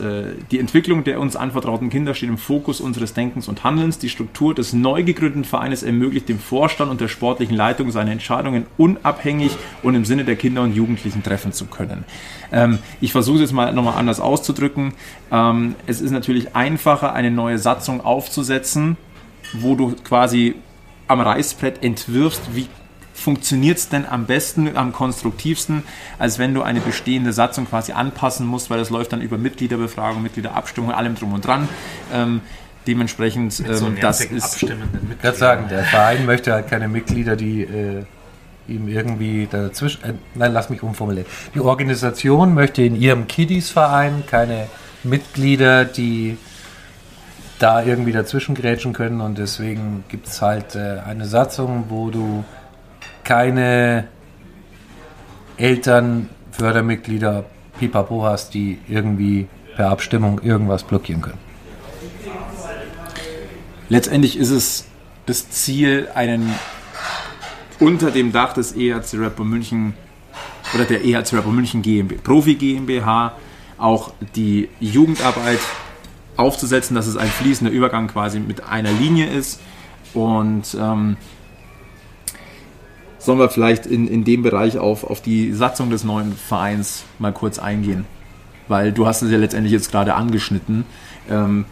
die Entwicklung der uns anvertrauten Kinder steht im Fokus unseres Denkens und Handelns. Die Struktur des neu gegründeten Vereines ermöglicht dem Vorstand und der sportlichen Leitung, seine Entscheidungen unabhängig und im Sinne der Kinder und Jugendlichen treffen zu können. Ich versuche es jetzt mal nochmal anders auszudrücken. Es ist natürlich einfacher, eine neue Satzung aufzusetzen, wo du quasi am Reißbrett entwirfst, wie funktioniert es denn am besten, am konstruktivsten, als wenn du eine bestehende Satzung quasi anpassen musst, weil das läuft dann über Mitgliederbefragung, Mitgliederabstimmung, allem drum und dran. Dementsprechend, so das ist... Ich kann sagen, der Verein möchte halt keine Mitglieder, die ihm irgendwie dazwischen... nein, lass mich umformulieren. Die Organisation möchte in ihrem Kiddies-Verein keine Mitglieder, die da irgendwie dazwischen grätschen können und deswegen gibt es halt eine Satzung, wo du keine Eltern, Fördermitglieder, Pipapo hast, die irgendwie per Abstimmung irgendwas blockieren können. Letztendlich ist es das Ziel, einen unter dem Dach des EHC Red Bull München oder der EHC Red Bull München GmbH, Profi GmbH, auch die Jugendarbeit aufzusetzen, dass es ein fließender Übergang quasi mit einer Linie ist. Und sollen wir vielleicht in dem Bereich auf die Satzung des neuen Vereins mal kurz eingehen? Weil du hast es ja letztendlich jetzt gerade angeschnitten. Du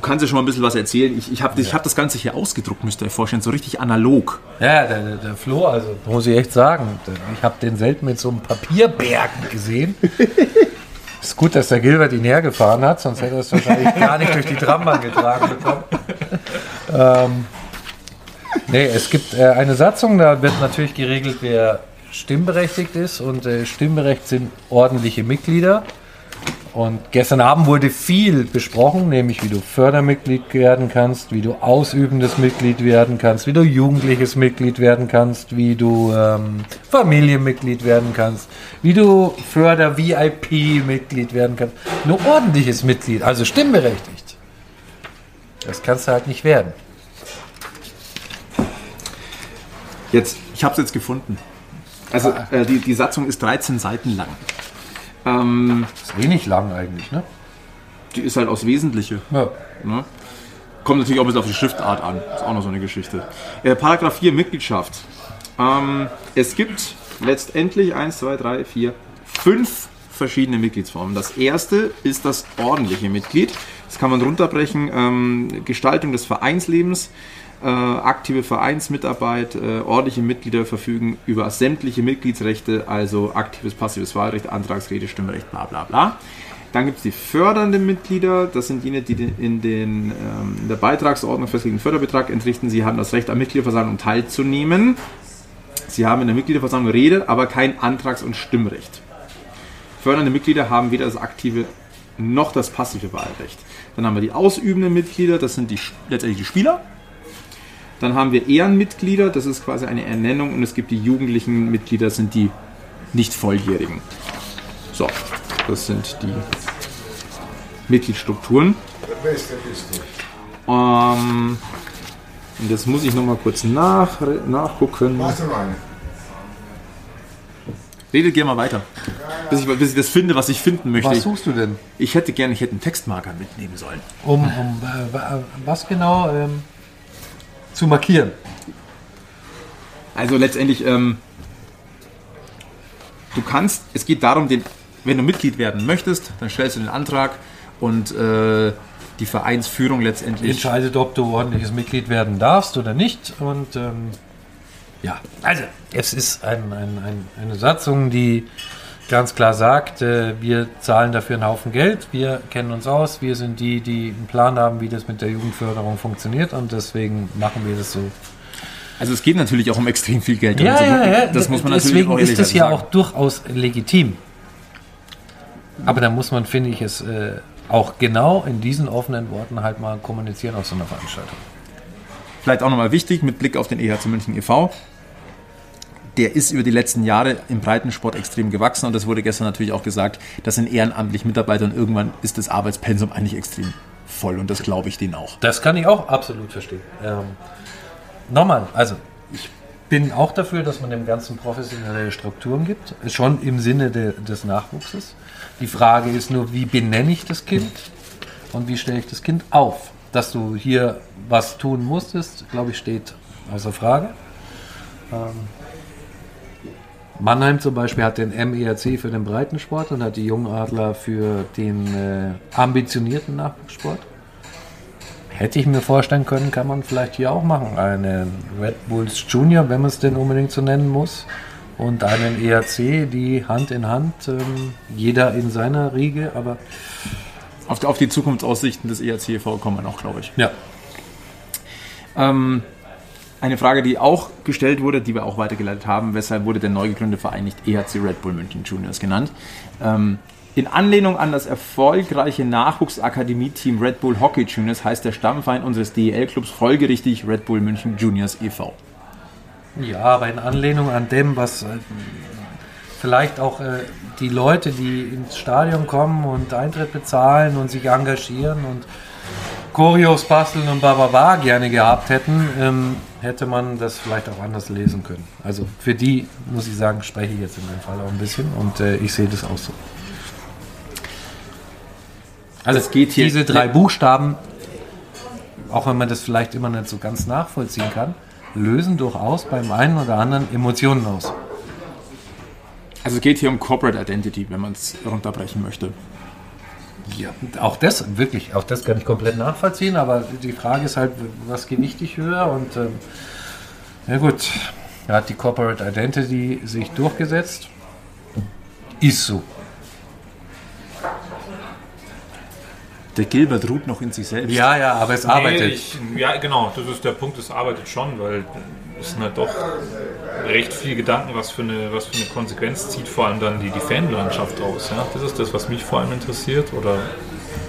kannst ja schon mal ein bisschen was erzählen. Ich habe hab das Ganze hier ausgedruckt, müsst ihr euch vorstellen, so richtig analog. Ja, der Flo, also muss ich echt sagen, ich habe den selten mit so einem Papierberg gesehen. Ist gut, dass der Gilbert ihn hergefahren hat, sonst hätte er es wahrscheinlich gar nicht durch die Trambahn getragen bekommen. Es gibt eine Satzung, da wird natürlich geregelt, wer stimmberechtigt ist und stimmberechtigt sind ordentliche Mitglieder. Und gestern Abend wurde viel besprochen, nämlich wie du Fördermitglied werden kannst, wie du ausübendes Mitglied werden kannst, wie du jugendliches Mitglied werden kannst, wie du Familienmitglied werden kannst, wie du Förder-VIP-Mitglied werden kannst. Nur ordentliches Mitglied, also stimmberechtigt. Das kannst du halt nicht werden. Ich habe es jetzt gefunden. Also die Satzung ist 13 Seiten lang. Ist wenig lang eigentlich, ne? Die ist halt aus Wesentliche. Ja. Ne? Kommt natürlich auch ein bisschen auf die Schriftart an. Ist auch noch so eine Geschichte. Paragraph 4, Mitgliedschaft. Es gibt letztendlich 1, 2, 3, 4, 5 verschiedene Mitgliedsformen. Das erste ist das ordentliche Mitglied. Das kann man runterbrechen. Gestaltung des Vereinslebens. Aktive Vereinsmitarbeit, ordentliche Mitglieder verfügen über sämtliche Mitgliedsrechte, also aktives, passives Wahlrecht, Antragsrede, Stimmrecht, bla bla bla. Dann gibt es die fördernden Mitglieder, das sind jene, die in der Beitragsordnung festgelegten Förderbetrag entrichten. Sie haben das Recht, an Mitgliederversammlung teilzunehmen. Sie haben in der Mitgliederversammlung Rede, aber kein Antrags- und Stimmrecht. Fördernde Mitglieder haben weder das aktive noch das passive Wahlrecht. Dann haben wir die ausübenden Mitglieder, das sind letztendlich die Spieler. Dann haben wir Ehrenmitglieder, das ist quasi eine Ernennung, und es gibt die jugendlichen Mitglieder, das sind die nicht Volljährigen. So, das sind die Mitgliedsstrukturen. Der Beste bist du. Und jetzt muss ich nochmal kurz nachgucken. Machst du noch eine? Redet gerne mal weiter, bis ich das finde, was ich finden möchte. Was suchst du denn? Ich hätte einen Textmarker mitnehmen sollen. Um was genau zu markieren? Also letztendlich, es geht darum, wenn du Mitglied werden möchtest, dann stellst du den Antrag und die Vereinsführung letztendlich entscheidet, ob du ordentliches Mitglied werden darfst oder nicht. Und ja, also es ist eine Satzung, die ganz klar sagt, wir zahlen dafür einen Haufen Geld, wir kennen uns aus, wir sind die, die einen Plan haben, wie das mit der Jugendförderung funktioniert, und deswegen machen wir das so. Also es geht natürlich auch um extrem viel Geld. Ja, das muss man natürlich auch, deswegen ist das ja auch durchaus legitim. Aber da muss man, finde ich, es auch genau in diesen offenen Worten halt mal kommunizieren auf so einer Veranstaltung. Vielleicht auch nochmal wichtig mit Blick auf den EHC München e.V. Der ist über die letzten Jahre im Breitensport extrem gewachsen, und das wurde gestern natürlich auch gesagt, das sind ehrenamtliche Mitarbeiter, und irgendwann ist das Arbeitspensum eigentlich extrem voll, und das glaube ich denen auch. Das kann ich auch absolut verstehen. Nochmal, also ich bin auch dafür, dass man dem Ganzen professionelle Strukturen gibt, schon im Sinne des Nachwuchses. Die Frage ist nur, wie benenne ich das Kind und wie stelle ich das Kind auf? Dass du hier was tun musstest, glaube ich, steht außer Frage. Mannheim zum Beispiel hat den MERC für den Breitensport und hat die Jungadler für den ambitionierten Nachwuchssport. Hätte ich mir vorstellen können, kann man vielleicht hier auch machen. Einen Red Bulls Junior, wenn man es denn unbedingt so nennen muss, und einen EHC, die Hand in Hand, jeder in seiner Riege, aber... Auf die Zukunftsaussichten des EHC e.V. kommen wir noch, glaube ich. Ja. Eine Frage, die auch gestellt wurde, die wir auch weitergeleitet haben: Weshalb wurde der neu gegründete Verein nicht EHC Red Bull München Juniors genannt? In Anlehnung an das erfolgreiche Nachwuchsakademie-Team Red Bull Hockey Juniors heißt der Stammverein unseres DEL-Clubs folgerichtig Red Bull München Juniors e.V. Ja, aber in Anlehnung an dem, was... vielleicht auch die Leute, die ins Stadion kommen und Eintritt bezahlen und sich engagieren und Choreos basteln und bababa gerne gehabt hätten, hätte man das vielleicht auch anders lesen können. Also für die, muss ich sagen, spreche ich jetzt in meinem Fall auch ein bisschen, und ich sehe das auch so. Also es geht hier diese drei Buchstaben, auch wenn man das vielleicht immer nicht so ganz nachvollziehen kann, lösen durchaus beim einen oder anderen Emotionen aus. Also es geht hier um Corporate Identity, wenn man es runterbrechen möchte. Ja, auch das, wirklich, auch das kann ich komplett nachvollziehen, aber die Frage ist halt, was gewichtig höher, und na gut, da hat die Corporate Identity sich durchgesetzt. Ist so. Der Gilbert ruht noch in sich selbst. Ja, ja, aber es arbeitet. Ja, genau, das ist der Punkt, es arbeitet schon, weil... Das sind halt doch recht viel Gedanken, was für eine Konsequenz zieht vor allem dann die Fanlandschaft raus. Ja? Das ist das, was mich vor allem interessiert oder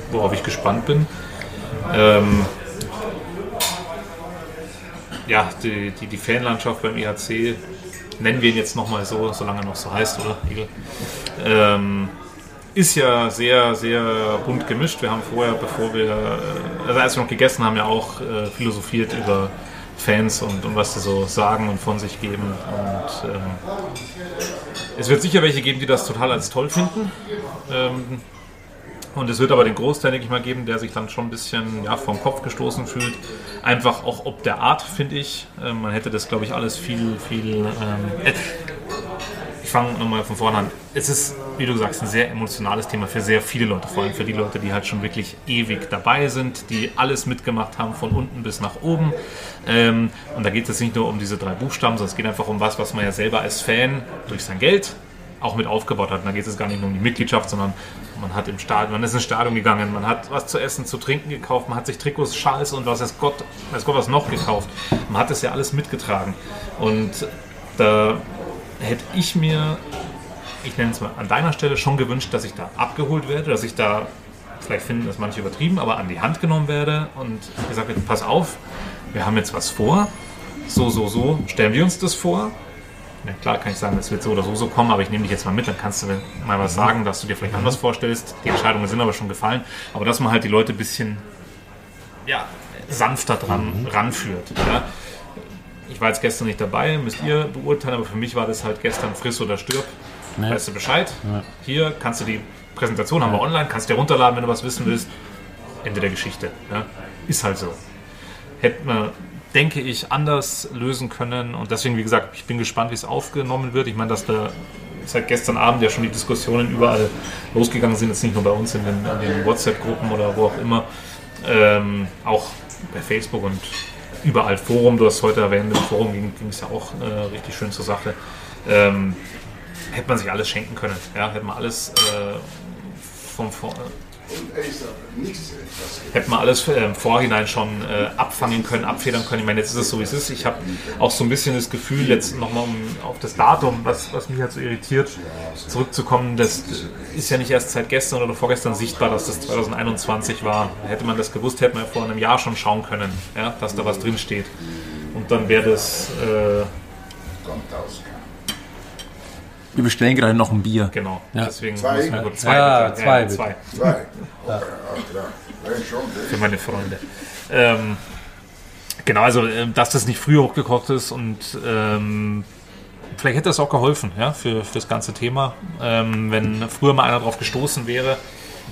worauf ich gespannt bin. Ja, die Fanlandschaft beim EHC, nennen wir ihn jetzt nochmal so, solange er noch so heißt, oder? Ist ja sehr, sehr bunt gemischt. Wir haben vorher, als wir noch gegessen haben, ja auch philosophiert über Fans und was sie so sagen und von sich geben, und es wird sicher welche geben, die das total als toll finden, und es wird aber den Großteil, denke ich mal, geben, der sich dann schon ein bisschen vom Kopf gestoßen fühlt, einfach auch ob der Art, finde ich, man hätte das, glaube ich, alles viel ich fange nochmal von vorne an, es ist, wie du sagst, ein sehr emotionales Thema für sehr viele Leute, vor allem für die Leute, die halt schon wirklich ewig dabei sind, die alles mitgemacht haben, von unten bis nach oben. Und da geht es nicht nur um diese drei Buchstaben, sondern es geht einfach um was man ja selber als Fan durch sein Geld, auch mit aufgebaut hat. Und da geht es gar nicht nur um die Mitgliedschaft, sondern man hat im Stadion, man ist ins Stadion gegangen, man hat was zu essen, zu trinken gekauft, man hat sich Trikots, Schals und weiß Gott was noch gekauft. Man hat das ja alles mitgetragen. Und da hätte ich mir, ich nenne es mal an deiner Stelle, schon gewünscht, dass ich da abgeholt werde, dass ich da, vielleicht finden das manche übertrieben, aber an die Hand genommen werde und gesagt wird, pass auf, wir haben jetzt was vor, so, stellen wir uns das vor. Ja, klar kann ich sagen, das wird so oder so kommen, aber ich nehme dich jetzt mal mit, dann kannst du mir mal was sagen, dass du dir vielleicht anders vorstellst. Die Entscheidungen sind aber schon gefallen, aber dass man halt die Leute ein bisschen sanfter dran ranführt. Ja. Ich war jetzt gestern nicht dabei, müsst ihr beurteilen, aber für mich war das halt gestern friss oder stirb. Nee. Weißt du Bescheid? Nee. Hier kannst du die Präsentation, haben wir online, kannst du dir runterladen, wenn du was wissen willst. Ende der Geschichte. Ja. Ist halt so. Hätte man, denke ich, anders lösen können und deswegen, wie gesagt, ich bin gespannt, wie es aufgenommen wird. Ich meine, dass da seit gestern Abend ja schon die Diskussionen überall losgegangen sind, jetzt nicht nur bei uns in den WhatsApp-Gruppen oder wo auch immer, auch bei Facebook und überall Forum, du hast heute erwähnt, im Forum ging es ja auch richtig schön zur Sache. Hätte man sich alles schenken können, ja? Hätte man alles im Vorhinein schon abfangen können, abfedern können. Ich meine, jetzt ist es so, wie es ist. Ich habe auch so ein bisschen das Gefühl, jetzt nochmal auf das Datum, was mich halt so irritiert, zurückzukommen. Das ist ja nicht erst seit gestern oder vorgestern sichtbar, dass das 2021 war. Hätte man das gewusst, hätte man ja vor einem Jahr schon schauen können, ja, dass da was drin steht. Und dann wäre das... Wir bestellen gerade noch ein Bier. Genau. Ja. Deswegen zwei. Müssen wir gut zwei. Ja. Für meine Freunde. Genau, also dass das nicht früh hochgekocht ist und vielleicht hätte das auch geholfen, ja, für das ganze Thema. Wenn früher mal einer drauf gestoßen wäre.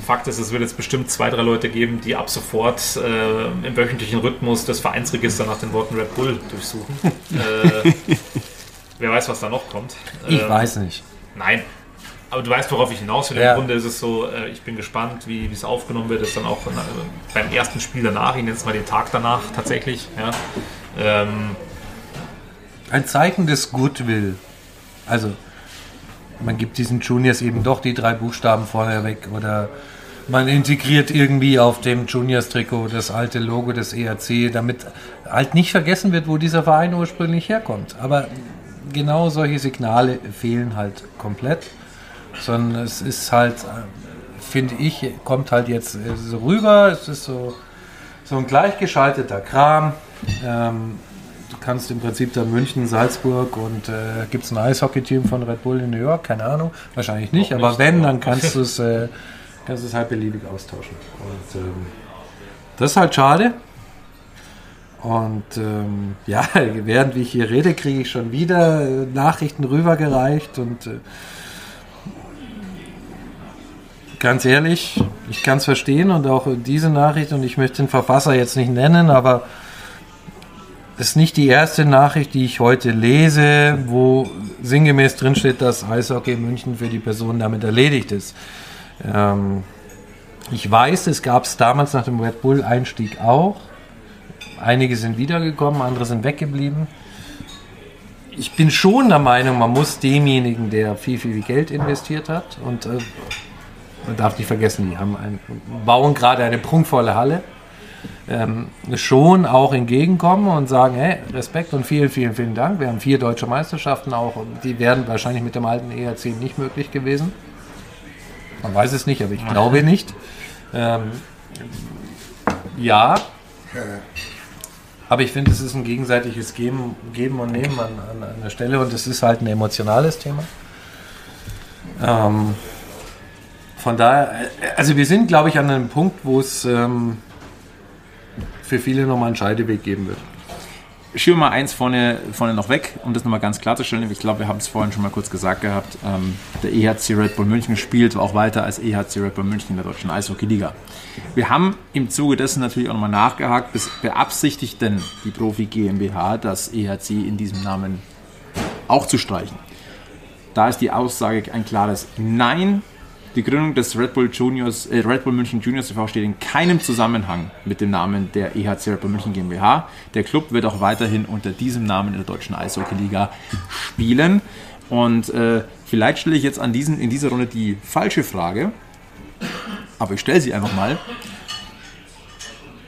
Fakt ist, es wird jetzt bestimmt 2-3 Leute geben, die ab sofort im wöchentlichen Rhythmus das Vereinsregister nach den Worten Red Bull durchsuchen. Wer weiß, was da noch kommt. Ich weiß nicht. Nein, aber du weißt, worauf ich hinaus will. Ja. Im Grunde ist es so, ich bin gespannt, wie es aufgenommen wird. Das ist dann auch beim ersten Spiel danach, ich nenne es mal den Tag danach tatsächlich. Ja. Ein Zeichen des Goodwill. Also, man gibt diesen Juniors eben doch die 3 Buchstaben vorher weg oder man integriert irgendwie auf dem Juniors-Trikot das alte Logo des EHC, damit halt nicht vergessen wird, wo dieser Verein ursprünglich herkommt. Aber genau solche Signale fehlen halt komplett, sondern es ist halt, finde ich, kommt halt jetzt so rüber, es ist so ein gleichgeschalteter Kram, du kannst im Prinzip da München, Salzburg und gibt es ein Eishockey-Team von Red Bull in New York, keine Ahnung, wahrscheinlich nicht, auch aber nicht, wenn, dann kannst du es halt beliebig austauschen und das ist halt schade. Und während ich hier rede, kriege ich schon wieder Nachrichten rübergereicht und ganz ehrlich, ich kann es verstehen und auch diese Nachricht, und ich möchte den Verfasser jetzt nicht nennen, aber es ist nicht die erste Nachricht, die ich heute lese, wo sinngemäß drinsteht, dass Eishockey in München für die Person damit erledigt ist. Ich weiß, es gab es damals nach dem Red Bull-Einstieg auch. Einige sind wiedergekommen, andere sind weggeblieben. Ich bin schon der Meinung, man muss demjenigen, der viel, viel Geld investiert hat, und man darf nicht vergessen, die haben bauen gerade eine prunkvolle Halle, schon auch entgegenkommen und sagen, hey, Respekt und vielen, vielen, vielen Dank. Wir haben 4 deutsche Meisterschaften auch, und die wären wahrscheinlich mit dem alten EHC nicht möglich gewesen. Man weiß es nicht, aber ich glaube nicht. Aber ich finde, es ist ein gegenseitiges Geben und Nehmen an der Stelle, und es ist halt ein emotionales Thema. Von daher, also wir sind, glaube ich, an einem Punkt, wo es für viele nochmal einen Scheideweg geben wird. Schieben wir mal eins vorne noch weg, um das nochmal ganz klarzustellen. Ich glaube, wir haben es vorhin schon mal kurz gesagt gehabt, der EHC Red Bull München spielt auch weiter als EHC Red Bull München in der deutschen Eishockey-Liga. Wir haben im Zuge dessen natürlich auch nochmal nachgehakt, beabsichtigt denn die Profi GmbH das EHC in diesem Namen auch zu streichen? Da ist die Aussage ein klares Nein. Die Gründung des Red Bull München Juniors TV steht in keinem Zusammenhang mit dem Namen der EHC Red Bull München GmbH. Der Club wird auch weiterhin unter diesem Namen in der deutschen Eishockey-Liga spielen. Und vielleicht stelle ich jetzt in dieser Runde die falsche Frage, aber ich stelle sie einfach mal.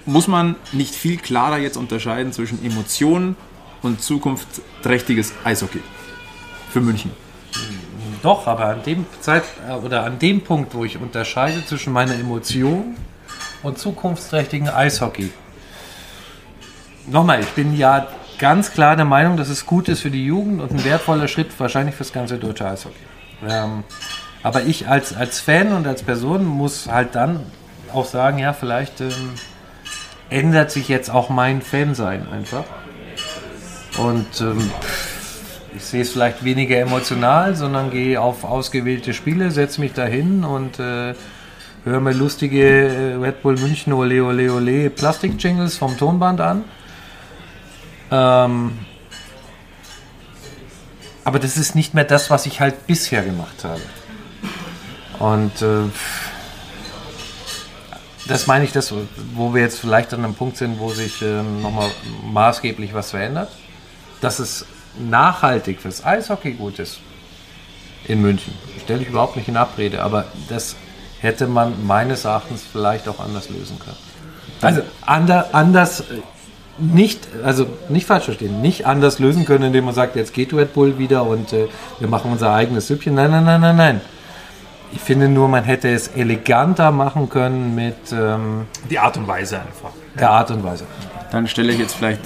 Muss man nicht viel klarer jetzt unterscheiden zwischen Emotionen und zukunftsträchtiges Eishockey für München? Doch, aber an dem Punkt, wo ich unterscheide zwischen meiner Emotion und zukunftsträchtigen Eishockey. Nochmal, ich bin ja ganz klar der Meinung, dass es gut ist für die Jugend und ein wertvoller Schritt wahrscheinlich fürs ganze deutsche Eishockey. Aber ich als Fan und als Person muss halt dann auch sagen, ja, vielleicht ändert sich jetzt auch mein Fansein einfach. Und ich sehe es vielleicht weniger emotional, sondern gehe auf ausgewählte Spiele, setze mich dahin und höre mir lustige Red Bull München Ole Ole Ole Plastik-Jingles vom Tonband an. Aber das ist nicht mehr das, was ich halt bisher gemacht habe. Und das meine ich, das, wo wir jetzt vielleicht an einem Punkt sind, wo sich nochmal maßgeblich was verändert. Dass es nachhaltig fürs Eishockey gut ist in München, stelle ich überhaupt nicht in Abrede, aber das hätte man meines Erachtens vielleicht auch anders lösen können. Also anders nicht, also nicht falsch verstehen, nicht anders lösen können, indem man sagt, jetzt geht Red Bull wieder und wir machen unser eigenes Süppchen. Nein. Ich finde nur, man hätte es eleganter machen können mit die Art und Weise einfach. Der Art und Weise. Dann stelle ich jetzt vielleicht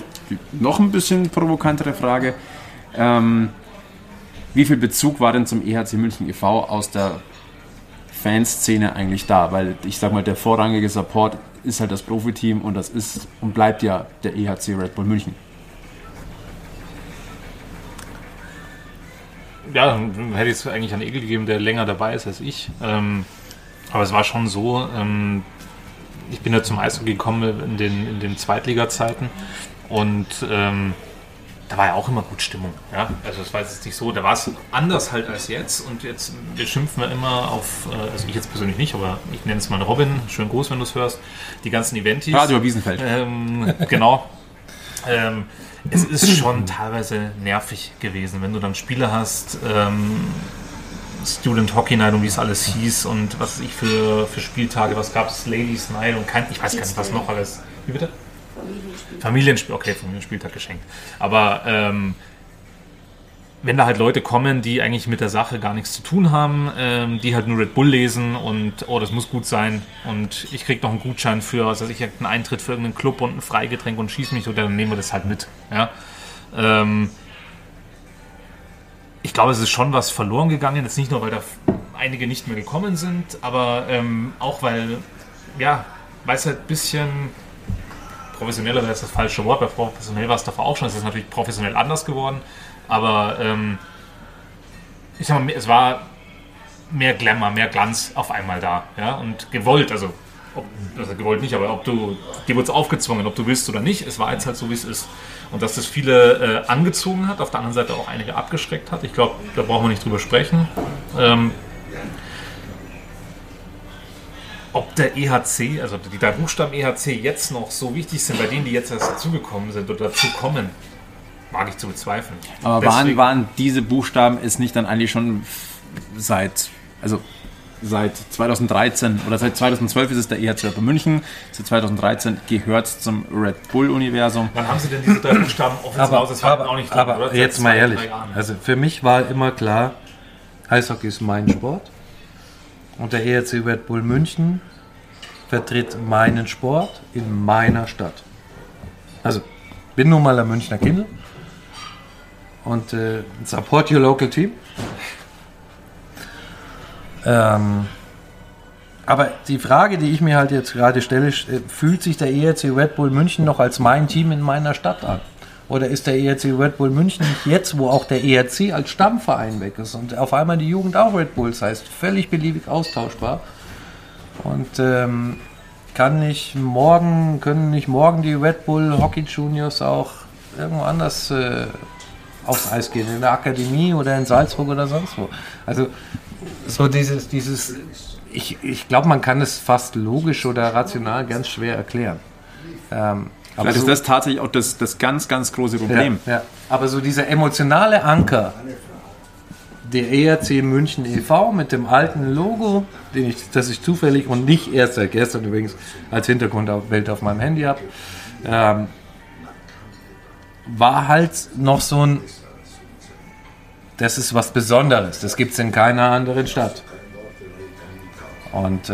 noch ein bisschen provokantere Frage. Wie viel Bezug war denn zum EHC München e.V. aus der Fanszene eigentlich da? Weil ich sag mal, der vorrangige Support ist halt das Profiteam und das ist und bleibt ja der EHC Red Bull München. Ja, dann hätte ich es eigentlich an Egel gegeben, der länger dabei ist als ich. Aber es war schon so, ich bin ja zum Eishockey gekommen in den Zweitliga-Zeiten. Und da war ja auch immer gut Stimmung. Ja? Also das war jetzt nicht so, da war es anders halt als jetzt. Und jetzt, wir schimpfen ja immer auf, also ich jetzt persönlich nicht, aber ich nenne es mal Robin, schönen Gruß, wenn du es hörst, die ganzen Eventis. Radio Oberwiesenfeld. Genau. Es ist schon teilweise nervig gewesen, wenn du dann Spiele hast, Student Hockey Night und wie es alles hieß und was ich für Spieltage, was gab es, Ladies Night und ich weiß gar nicht, was noch alles. Wie bitte? Familienspiel, okay, Familienspieltag geschenkt. Aber wenn da halt Leute kommen, die eigentlich mit der Sache gar nichts zu tun haben, die halt nur Red Bull lesen und oh, das muss gut sein und ich krieg noch einen Gutschein für, also ich habe einen Eintritt für irgendeinen Club und ein Freigetränk und schieß mich oder dann nehmen wir das halt mit. Ja? Ich glaube, es ist schon was verloren gegangen, jetzt nicht nur, weil da einige nicht mehr gekommen sind, aber auch weil, ja, weil es halt ein bisschen... Professioneller wäre das falsche Wort, weil professionell war es davor auch schon. Es ist natürlich professionell anders geworden, aber ich sag mal, es war mehr Glamour, mehr Glanz auf einmal da, ja, und gewollt, also gewollt nicht, aber ob du, dir wurde es aufgezwungen, ob du willst oder nicht, es war jetzt halt so, wie es ist. Und dass das viele angezogen hat, auf der anderen Seite auch einige abgeschreckt hat, ich glaube, da brauchen wir nicht drüber sprechen. Ob der EHC, also die drei Buchstaben EHC jetzt noch so wichtig sind bei denen, die jetzt erst dazugekommen sind oder dazu kommen, mag ich zu bezweifeln. Aber waren diese Buchstaben es nicht dann eigentlich schon seit 2013 oder seit 2012 ist es der EHC Red Bull München, seit 2013 gehört es zum Red Bull Universum. Wann haben Sie denn diese drei Buchstaben offiziell aus? Das war auch nicht drin, oder? Jetzt mal ehrlich, also für mich war immer klar, Eishockey ist mein Sport. Und der EHC Red Bull München vertritt meinen Sport in meiner Stadt. Also, bin nun mal ein Münchner Kindl und support your local team. Aber die Frage, die ich mir halt jetzt gerade stelle, fühlt sich der EHC Red Bull München noch als mein Team in meiner Stadt an? Oder ist der EHC Red Bull München nicht jetzt, wo auch der EHC als Stammverein weg ist und auf einmal die Jugend auch Red Bulls heißt, völlig beliebig austauschbar? Und können nicht morgen die Red Bull Hockey Juniors auch irgendwo anders aufs Eis gehen, in der Akademie oder in Salzburg oder sonst wo? Also so dieses ich glaube, man kann es fast logisch oder rational ganz schwer erklären. Aber ist das tatsächlich auch das ganz, ganz große Problem. Ja. Aber so dieser emotionale Anker, der EHC München e.V. mit dem alten Logo, das ich zufällig und nicht erst seit gestern übrigens als Hintergrundbild auf meinem Handy habe, war halt noch so ein, das ist was Besonderes, das gibt es in keiner anderen Stadt. Und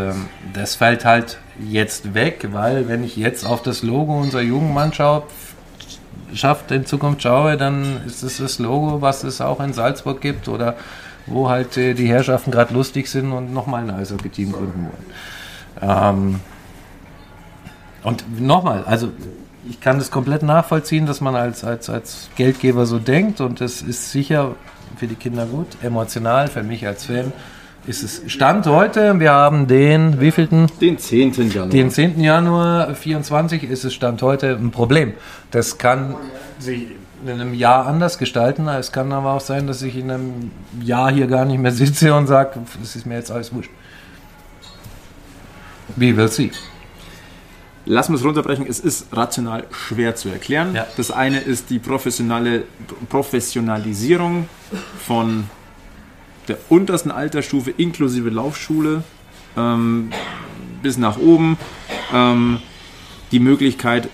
das fällt halt jetzt weg, weil wenn ich jetzt auf das Logo unserer Jugendmannschaft in Zukunft schaue, dann ist es das Logo, was es auch in Salzburg gibt oder wo halt die Herrschaften gerade lustig sind und nochmal ein Eishockey-Team gründen wollen. Und nochmal, also ich kann das komplett nachvollziehen, dass man als Geldgeber so denkt und das ist sicher für die Kinder gut, emotional, für mich als Fan ist es Stand heute, wir haben den wievielten? Den 10. Januar. Den 10. Januar 24 ist es Stand heute ein Problem. Das kann sich in einem Jahr anders gestalten, es kann aber auch sein, dass ich in einem Jahr hier gar nicht mehr sitze und sage, es ist mir jetzt alles wurscht. Wie will sie? Lassen wir es runterbrechen, es ist rational schwer zu erklären. Ja. Das eine ist die Professionalisierung von der untersten Altersstufe inklusive Laufschule bis nach oben. Die Möglichkeit,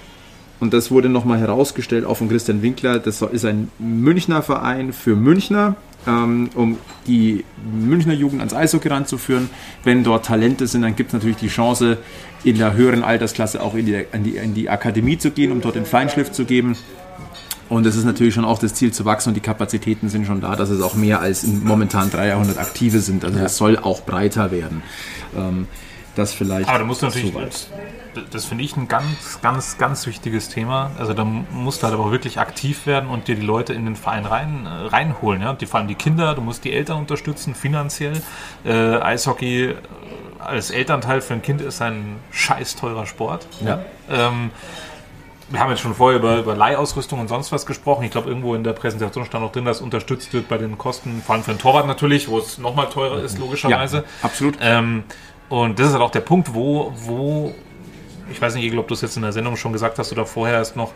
und das wurde nochmal herausgestellt, auch von Christian Winkler, das ist ein Münchner Verein für Münchner, um die Münchner Jugend ans Eishockey ranzuführen. Wenn dort Talente sind, dann gibt es natürlich die Chance, in der höheren Altersklasse auch in die Akademie zu gehen, um dort den Feinschliff zu geben. Und es ist natürlich schon auch das Ziel zu wachsen und die Kapazitäten sind schon da, dass es auch mehr als momentan 300 Aktive sind. Also es soll auch breiter werden. Das vielleicht. Aber du musst natürlich, das finde ich ein ganz, ganz, ganz wichtiges Thema. Also da musst du halt aber auch wirklich aktiv werden und dir die Leute in den Verein reinholen. Ja? Vor allem die Kinder, du musst die Eltern unterstützen finanziell. Eishockey als Elternteil für ein Kind ist ein scheiß teurer Sport. Ja. Wir haben jetzt schon vorher über Leihausrüstung und sonst was gesprochen. Ich glaube, irgendwo in der Präsentation stand auch drin, dass unterstützt wird bei den Kosten, vor allem für den Torwart natürlich, wo es nochmal teurer ist, logischerweise. Ja, absolut. Und das ist halt auch der Punkt, wo ich weiß nicht, Egel, ob du es jetzt in der Sendung schon gesagt hast oder vorher erst noch,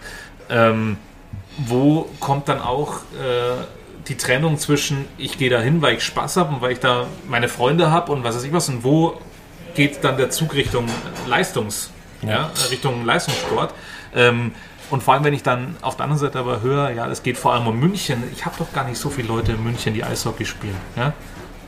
wo kommt dann auch die Trennung zwischen, ich gehe da hin, weil ich Spaß habe und weil ich da meine Freunde habe und was weiß ich was, und wo geht dann der Zug Richtung Richtung Leistungssport? Und vor allem, wenn ich dann auf der anderen Seite aber höre, ja, es geht vor allem um München. Ich habe doch gar nicht so viele Leute in München, die Eishockey spielen. Ja?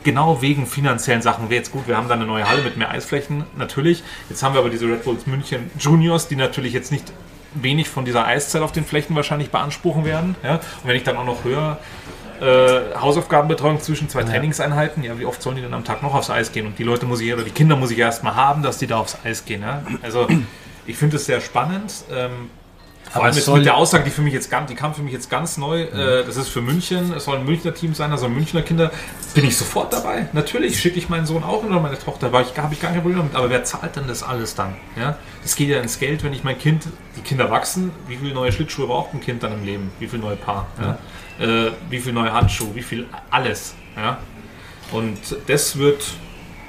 Genau wegen finanziellen Sachen. Wäre jetzt gut, wir haben dann eine neue Halle mit mehr Eisflächen, natürlich. Jetzt haben wir aber diese Red Bull München Juniors, die natürlich jetzt nicht wenig von dieser Eiszeit auf den Flächen wahrscheinlich beanspruchen werden. Ja? Und wenn ich dann auch noch höre, Hausaufgabenbetreuung zwischen zwei Trainingseinheiten, ja, wie oft sollen die denn am Tag noch aufs Eis gehen? Und die Kinder muss ich erstmal haben, dass die da aufs Eis gehen. Ja? Also ich finde es sehr spannend, vor allem mit der Aussage, die kam für mich jetzt ganz neu, das ist für München, es soll ein Münchner Team sein, also Münchner Kinder, bin ich sofort dabei, natürlich schicke ich meinen Sohn auch hin oder meine Tochter, weil habe ich gar kein Problem damit, aber wer zahlt denn das alles dann? Ja? Das geht ja ins Geld, wenn ich mein Kind, die Kinder wachsen, wie viele neue Schlittschuhe braucht ein Kind dann im Leben, wie viele neue Paar, ja? Wie viele neue Handschuhe, wie viel alles. Ja? Und das wird,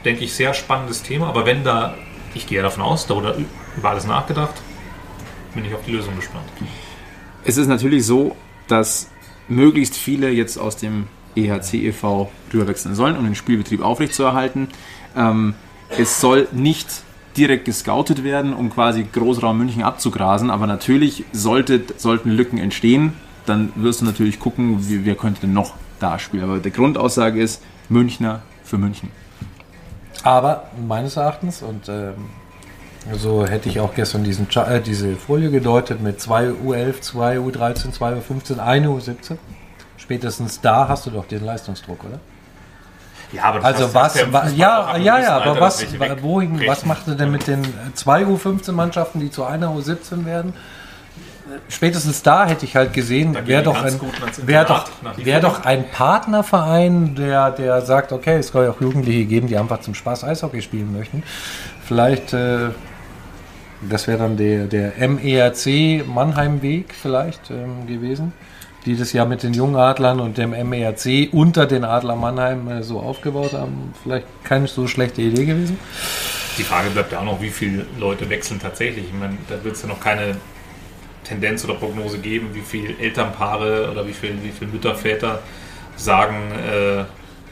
denke ich, sehr spannendes Thema, aber wenn da, ich gehe ja davon aus, da oder über alles nachgedacht, bin ich auf die Lösung gespannt. Es ist natürlich so, dass möglichst viele jetzt aus dem EHC e.V. rüberwechseln sollen, um den Spielbetrieb aufrechtzuerhalten. Es soll nicht direkt gescoutet werden, um quasi Großraum München abzugrasen, aber natürlich sollten Lücken entstehen, dann wirst du natürlich gucken, wer könnte denn noch da spielen. Aber die Grundaussage ist, Münchner für München. Aber meines Erachtens und so hätte ich auch gestern diese Folie gedeutet mit 2 U11, 2 U13, 2 U15, 1 U17. Spätestens da hast du doch den Leistungsdruck, oder? Ja, aber also was macht du denn mit den 2 U15 Mannschaften, die zu einer U17 werden? Spätestens da hätte ich halt gesehen, wäre doch ein Partnerverein, der sagt, okay, es soll ja auch Jugendliche geben, die einfach zum Spaß Eishockey spielen möchten. Vielleicht, das wäre dann der MERC Mannheim-Weg vielleicht gewesen, die das ja mit den jungen Adlern und dem MERC unter den Adler Mannheim so aufgebaut haben. Vielleicht keine so schlechte Idee gewesen. Die Frage bleibt ja auch noch, wie viele Leute wechseln tatsächlich. Ich meine, da wird es ja noch keine Tendenz oder Prognose geben, wie viele Elternpaare oder wie viele Mütter, Väter sagen,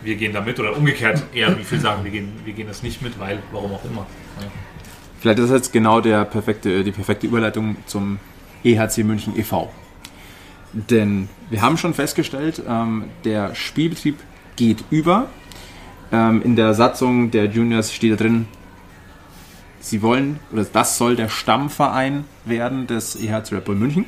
wir gehen da mit, oder umgekehrt eher, wie viele sagen, wir gehen das nicht mit, weil, warum auch immer. Ja. Vielleicht ist das jetzt genau die perfekte Überleitung zum EHC München e.V. Denn wir haben schon festgestellt, der Spielbetrieb geht über. In der Satzung der Juniors steht da drin, sie wollen, oder das soll der Stammverein werden des EHC Red Bull München.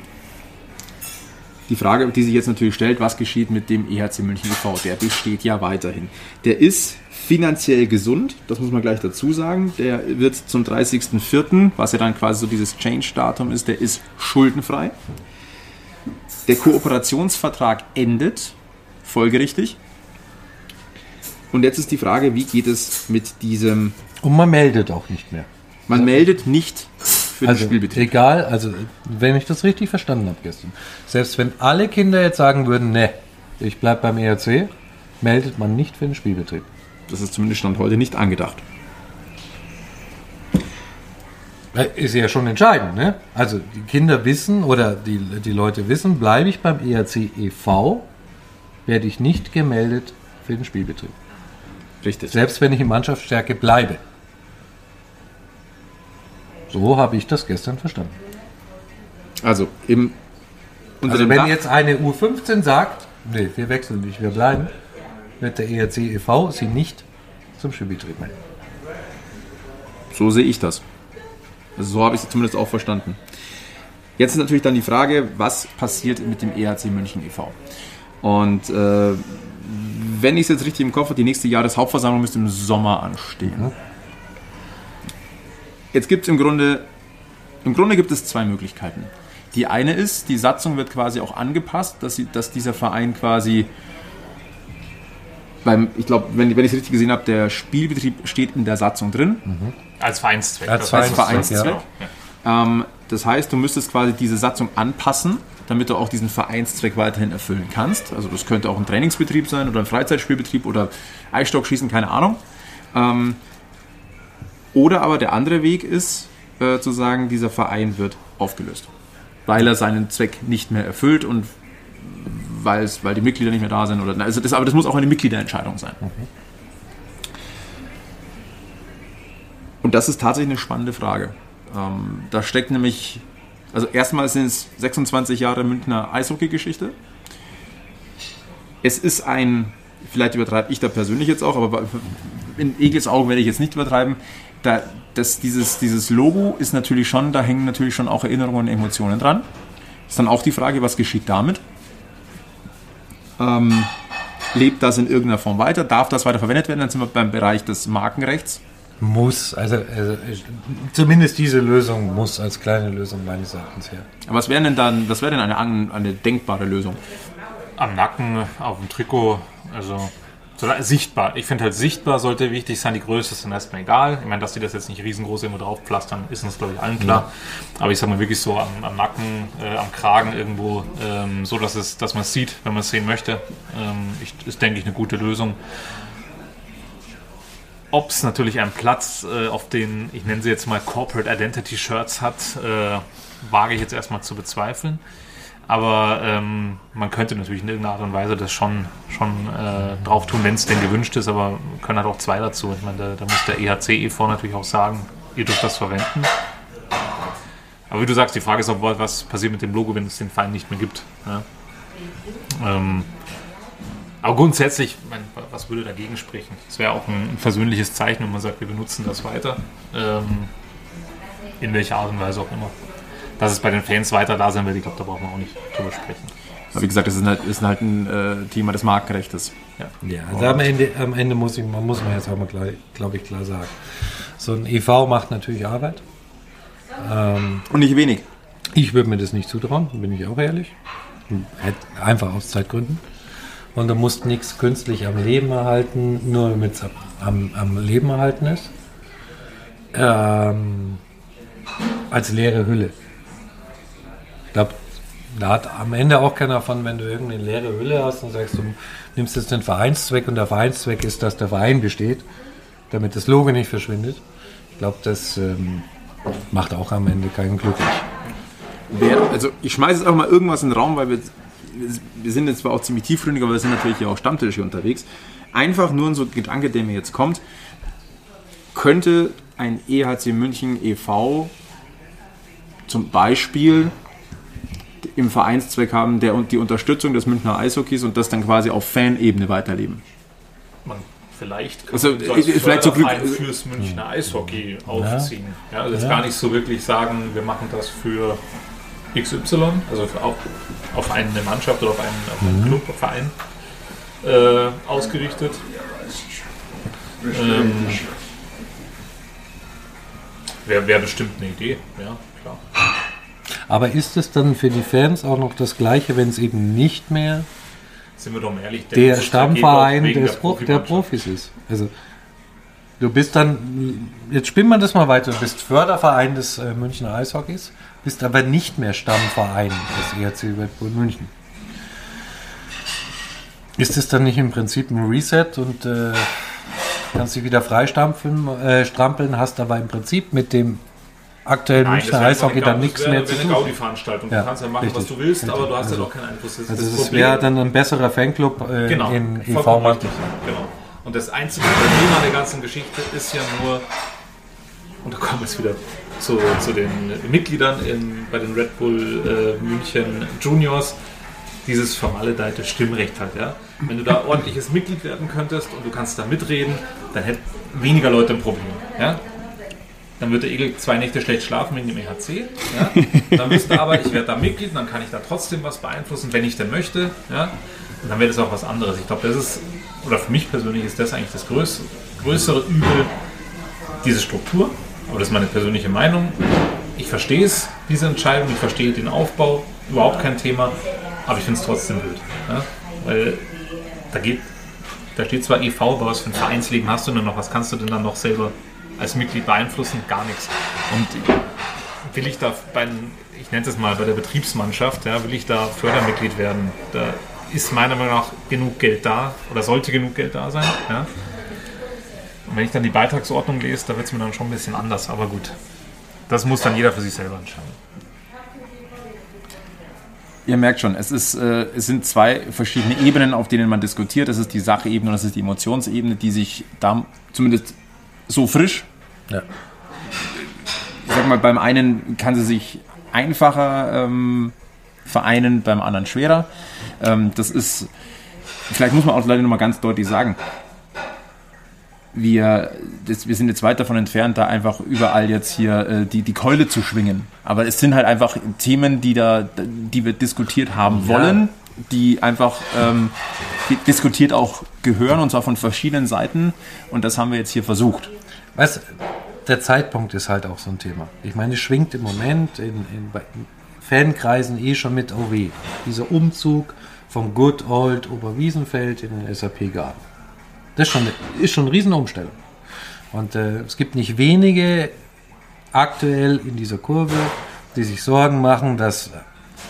Die Frage, die sich jetzt natürlich stellt, was geschieht mit dem EHC München e.V.? Der besteht ja weiterhin. Der ist finanziell gesund, das muss man gleich dazu sagen. Der wird zum 30.04., was ja dann quasi so dieses Change-Datum ist, der ist schuldenfrei. Der Kooperationsvertrag endet, folgerichtig. Und jetzt ist die Frage, wie geht es mit diesem... Und man meldet auch nicht mehr. Man meldet nicht... Also egal, also wenn ich das richtig verstanden habe gestern, selbst wenn alle Kinder jetzt sagen würden, ne, ich bleibe beim EHC, meldet man nicht für den Spielbetrieb. Das ist zumindest Stand heute nicht angedacht. Ist ja schon entscheidend, ne? Also die Kinder wissen oder die Leute wissen, bleibe ich beim EHC e.V., werde ich nicht gemeldet für den Spielbetrieb. Richtig. Selbst wenn ich in Mannschaftsstärke bleibe. So habe ich das gestern verstanden. Also, wenn jetzt eine U15 sagt, nee, wir wechseln nicht, wir bleiben, wird der EHC e.V. sie nicht zum Spielbetrieb melden. So sehe ich das. Also so habe ich es zumindest auch verstanden. Jetzt ist natürlich dann die Frage, was passiert mit dem EHC München e.V.? Und wenn ich es jetzt richtig im Kopf habe, die nächste Jahreshauptversammlung müsste im Sommer anstehen. Mhm. Jetzt gibt es im Grunde gibt es zwei Möglichkeiten. Die eine ist, die Satzung wird quasi auch angepasst, dass dieser Verein quasi ich glaube, wenn ich es richtig gesehen habe, der Spielbetrieb steht in der Satzung drin. Mhm. Als Vereinszweck. Als Vereinszweck. Ja. Das heißt, du müsstest quasi diese Satzung anpassen, damit du auch diesen Vereinszweck weiterhin erfüllen kannst. Also das könnte auch ein Trainingsbetrieb sein oder ein Freizeitspielbetrieb oder Eisstockschießen, keine Ahnung. Oder aber der andere Weg ist, zu sagen, dieser Verein wird aufgelöst, weil er seinen Zweck nicht mehr erfüllt und weil die Mitglieder nicht mehr da sind. Oder, also aber das muss auch eine Mitgliederentscheidung sein. Okay. Und das ist tatsächlich eine spannende Frage. Da steckt nämlich, also erstmal sind es 26 Jahre Münchner Eishockey-Geschichte. Es ist vielleicht übertreibe ich da persönlich jetzt auch, aber in Egels Augen werde ich jetzt nicht übertreiben, dieses Logo ist natürlich schon, da hängen natürlich schon auch Erinnerungen und Emotionen dran. Ist dann auch die Frage, was geschieht damit? Lebt das in irgendeiner Form weiter? Darf das weiter verwendet werden? Dann sind wir beim Bereich des Markenrechts. Muss, also zumindest diese Lösung muss als kleine Lösung meines Erachtens her. Aber was wäre denn eine denkbare Lösung? Am Nacken, auf dem Trikot, also sichtbar. Ich finde halt, sichtbar sollte wichtig sein, die Größe ist dann erstmal egal. Ich meine, dass die das jetzt nicht riesengroß irgendwo draufpflastern, ist uns, glaube ich, allen klar. Ja. Aber ich sage mal wirklich so am Nacken, am Kragen irgendwo, so dass man es sieht, wenn man es sehen möchte. Ist, denke ich, eine gute Lösung. Ob es natürlich einen Platz auf den, ich nenne sie jetzt mal Corporate Identity Shirts hat, wage ich jetzt erstmal zu bezweifeln. Aber man könnte natürlich in irgendeiner Art und Weise das schon drauf tun, wenn es denn gewünscht ist. Aber können halt auch zwei dazu. Ich meine, da muss der EHC e.V. natürlich auch sagen, ihr dürft das verwenden. Aber wie du sagst, die Frage ist auch, was passiert mit dem Logo, wenn es den Verein nicht mehr gibt. Ja? Aber grundsätzlich, ich meine, was würde dagegen sprechen? Es wäre auch ein versöhnliches Zeichen, wenn man sagt, wir benutzen das weiter. In welcher Art und Weise auch immer. Dass es bei den Fans weiter da sein wird, ich glaube, da braucht man auch nicht drüber sprechen. Aber wie gesagt, das ist halt ein Thema des Markenrechts. Ja, also am Ende muss man jetzt auch mal, glaube ich, klar sagen. So ein e.V. macht natürlich Arbeit. Und nicht wenig. Ich würde mir das nicht zutrauen, bin ich auch ehrlich. Einfach aus Zeitgründen. Und du musst nichts künstlich am Leben erhalten, nur damit es am Leben erhalten ist. Als leere Hülle. Ich glaube, da hat am Ende auch keiner von, wenn du irgendeine leere Hülle hast und sagst, du nimmst jetzt den Vereinszweck und der Vereinszweck ist, dass der Verein besteht, damit das Logo nicht verschwindet. Ich glaube, das macht auch am Ende keinen glücklich. Also ich schmeiße jetzt auch mal irgendwas in den Raum, weil wir wir sind jetzt zwar auch ziemlich tiefgründig, aber wir sind natürlich auch Stammtische unterwegs. Einfach nur so ein Gedanke, der mir jetzt kommt, könnte ein EHC München e.V. zum Beispiel im Vereinszweck haben, der und die Unterstützung des Münchner Eishockeys und das dann quasi auf Fanebene weiterleben. Vielleicht kann man vielleicht so fürs Münchner Eishockey aufziehen. Ja, also jetzt gar nicht so wirklich sagen, wir machen das für XY, also auf eine Mannschaft oder auf einen Club, auf einen Verein ausgerichtet. Wäre bestimmt eine Idee, ja, klar. Aber ist es dann für die Fans auch noch das Gleiche, wenn es eben nicht mehr, sind wir doch mal ehrlich, der Stammverein der Profis ist? Also du bist dann, jetzt spinnen wir das mal weiter, du bist Förderverein des Münchner Eishockeys, bist aber nicht mehr Stammverein des EHC Red Bull München. Ist es dann nicht im Prinzip ein Reset und kannst dich wieder freistampeln, hast aber im Prinzip mit dem aktuell Münchner Eishockey dann nichts mehr zu tun. Eine Gaudi-Veranstaltung. Du kannst ja machen, richtig, was du willst, aber du hast ja doch keinen Einfluss. Also es wäre dann ein besserer Fanclub in V-Mann. Genau. Und das einzige Problem an der ganzen Geschichte ist ja nur, und da kommen wir jetzt wieder zu den Mitgliedern bei den Red Bull München Juniors, dieses vermaledeite Stimmrecht hat. Ja? Wenn du da ordentliches Mitglied werden könntest und du kannst da mitreden, dann hätten weniger Leute ein Problem. Ja? Dann wird der Egel 2 Nächte schlecht schlafen wegen dem EHC. Ja? Dann wüsste aber, ich werde da Mitglied, dann kann ich da trotzdem was beeinflussen, wenn ich denn möchte. Ja? Und dann wäre das auch was anderes. Ich glaube, das ist, oder für mich persönlich ist das eigentlich das größere Übel, diese Struktur. Aber das ist meine persönliche Meinung. Ich verstehe es, diese Entscheidung, ich verstehe den Aufbau, überhaupt kein Thema, aber ich finde es trotzdem blöd. Ja? Weil da steht zwar e.V., aber was für ein Vereinsleben hast du denn noch? Was kannst du denn dann noch selber als Mitglied beeinflussen? Gar nichts. Und will ich da ich nenne es mal, bei der Betriebsmannschaft, ja, will ich da Fördermitglied werden? Da ist meiner Meinung nach genug Geld da oder sollte genug Geld da sein. Ja. Und wenn ich dann die Beitragsordnung lese, da wird es mir dann schon ein bisschen anders. Aber gut, das muss dann jeder für sich selber entscheiden. Ihr merkt schon, es sind 2 verschiedene Ebenen, auf denen man diskutiert. Das ist die Sachebene und das ist die Emotionsebene, die sich da zumindest so frisch. Ja. Ich sag mal, beim einen kann sie sich einfacher vereinen, beim anderen schwerer. Das ist, vielleicht muss man auch leider nochmal ganz deutlich sagen, wir sind jetzt weit davon entfernt, da einfach überall jetzt hier die Keule zu schwingen. Aber es sind halt einfach Themen, die wir diskutiert haben wollen, die einfach diskutiert auch gehören, und zwar von verschiedenen Seiten, und das haben wir jetzt hier versucht. Weißt, der Zeitpunkt ist halt auch so ein Thema. Ich meine, es schwingt im Moment bei Fankreisen schon mit OW. Dieser Umzug vom Good Old Oberwiesenfeld in den SAP Garden. Das ist schon eine Riesenumstellung. Und es gibt nicht wenige aktuell in dieser Kurve, die sich Sorgen machen, dass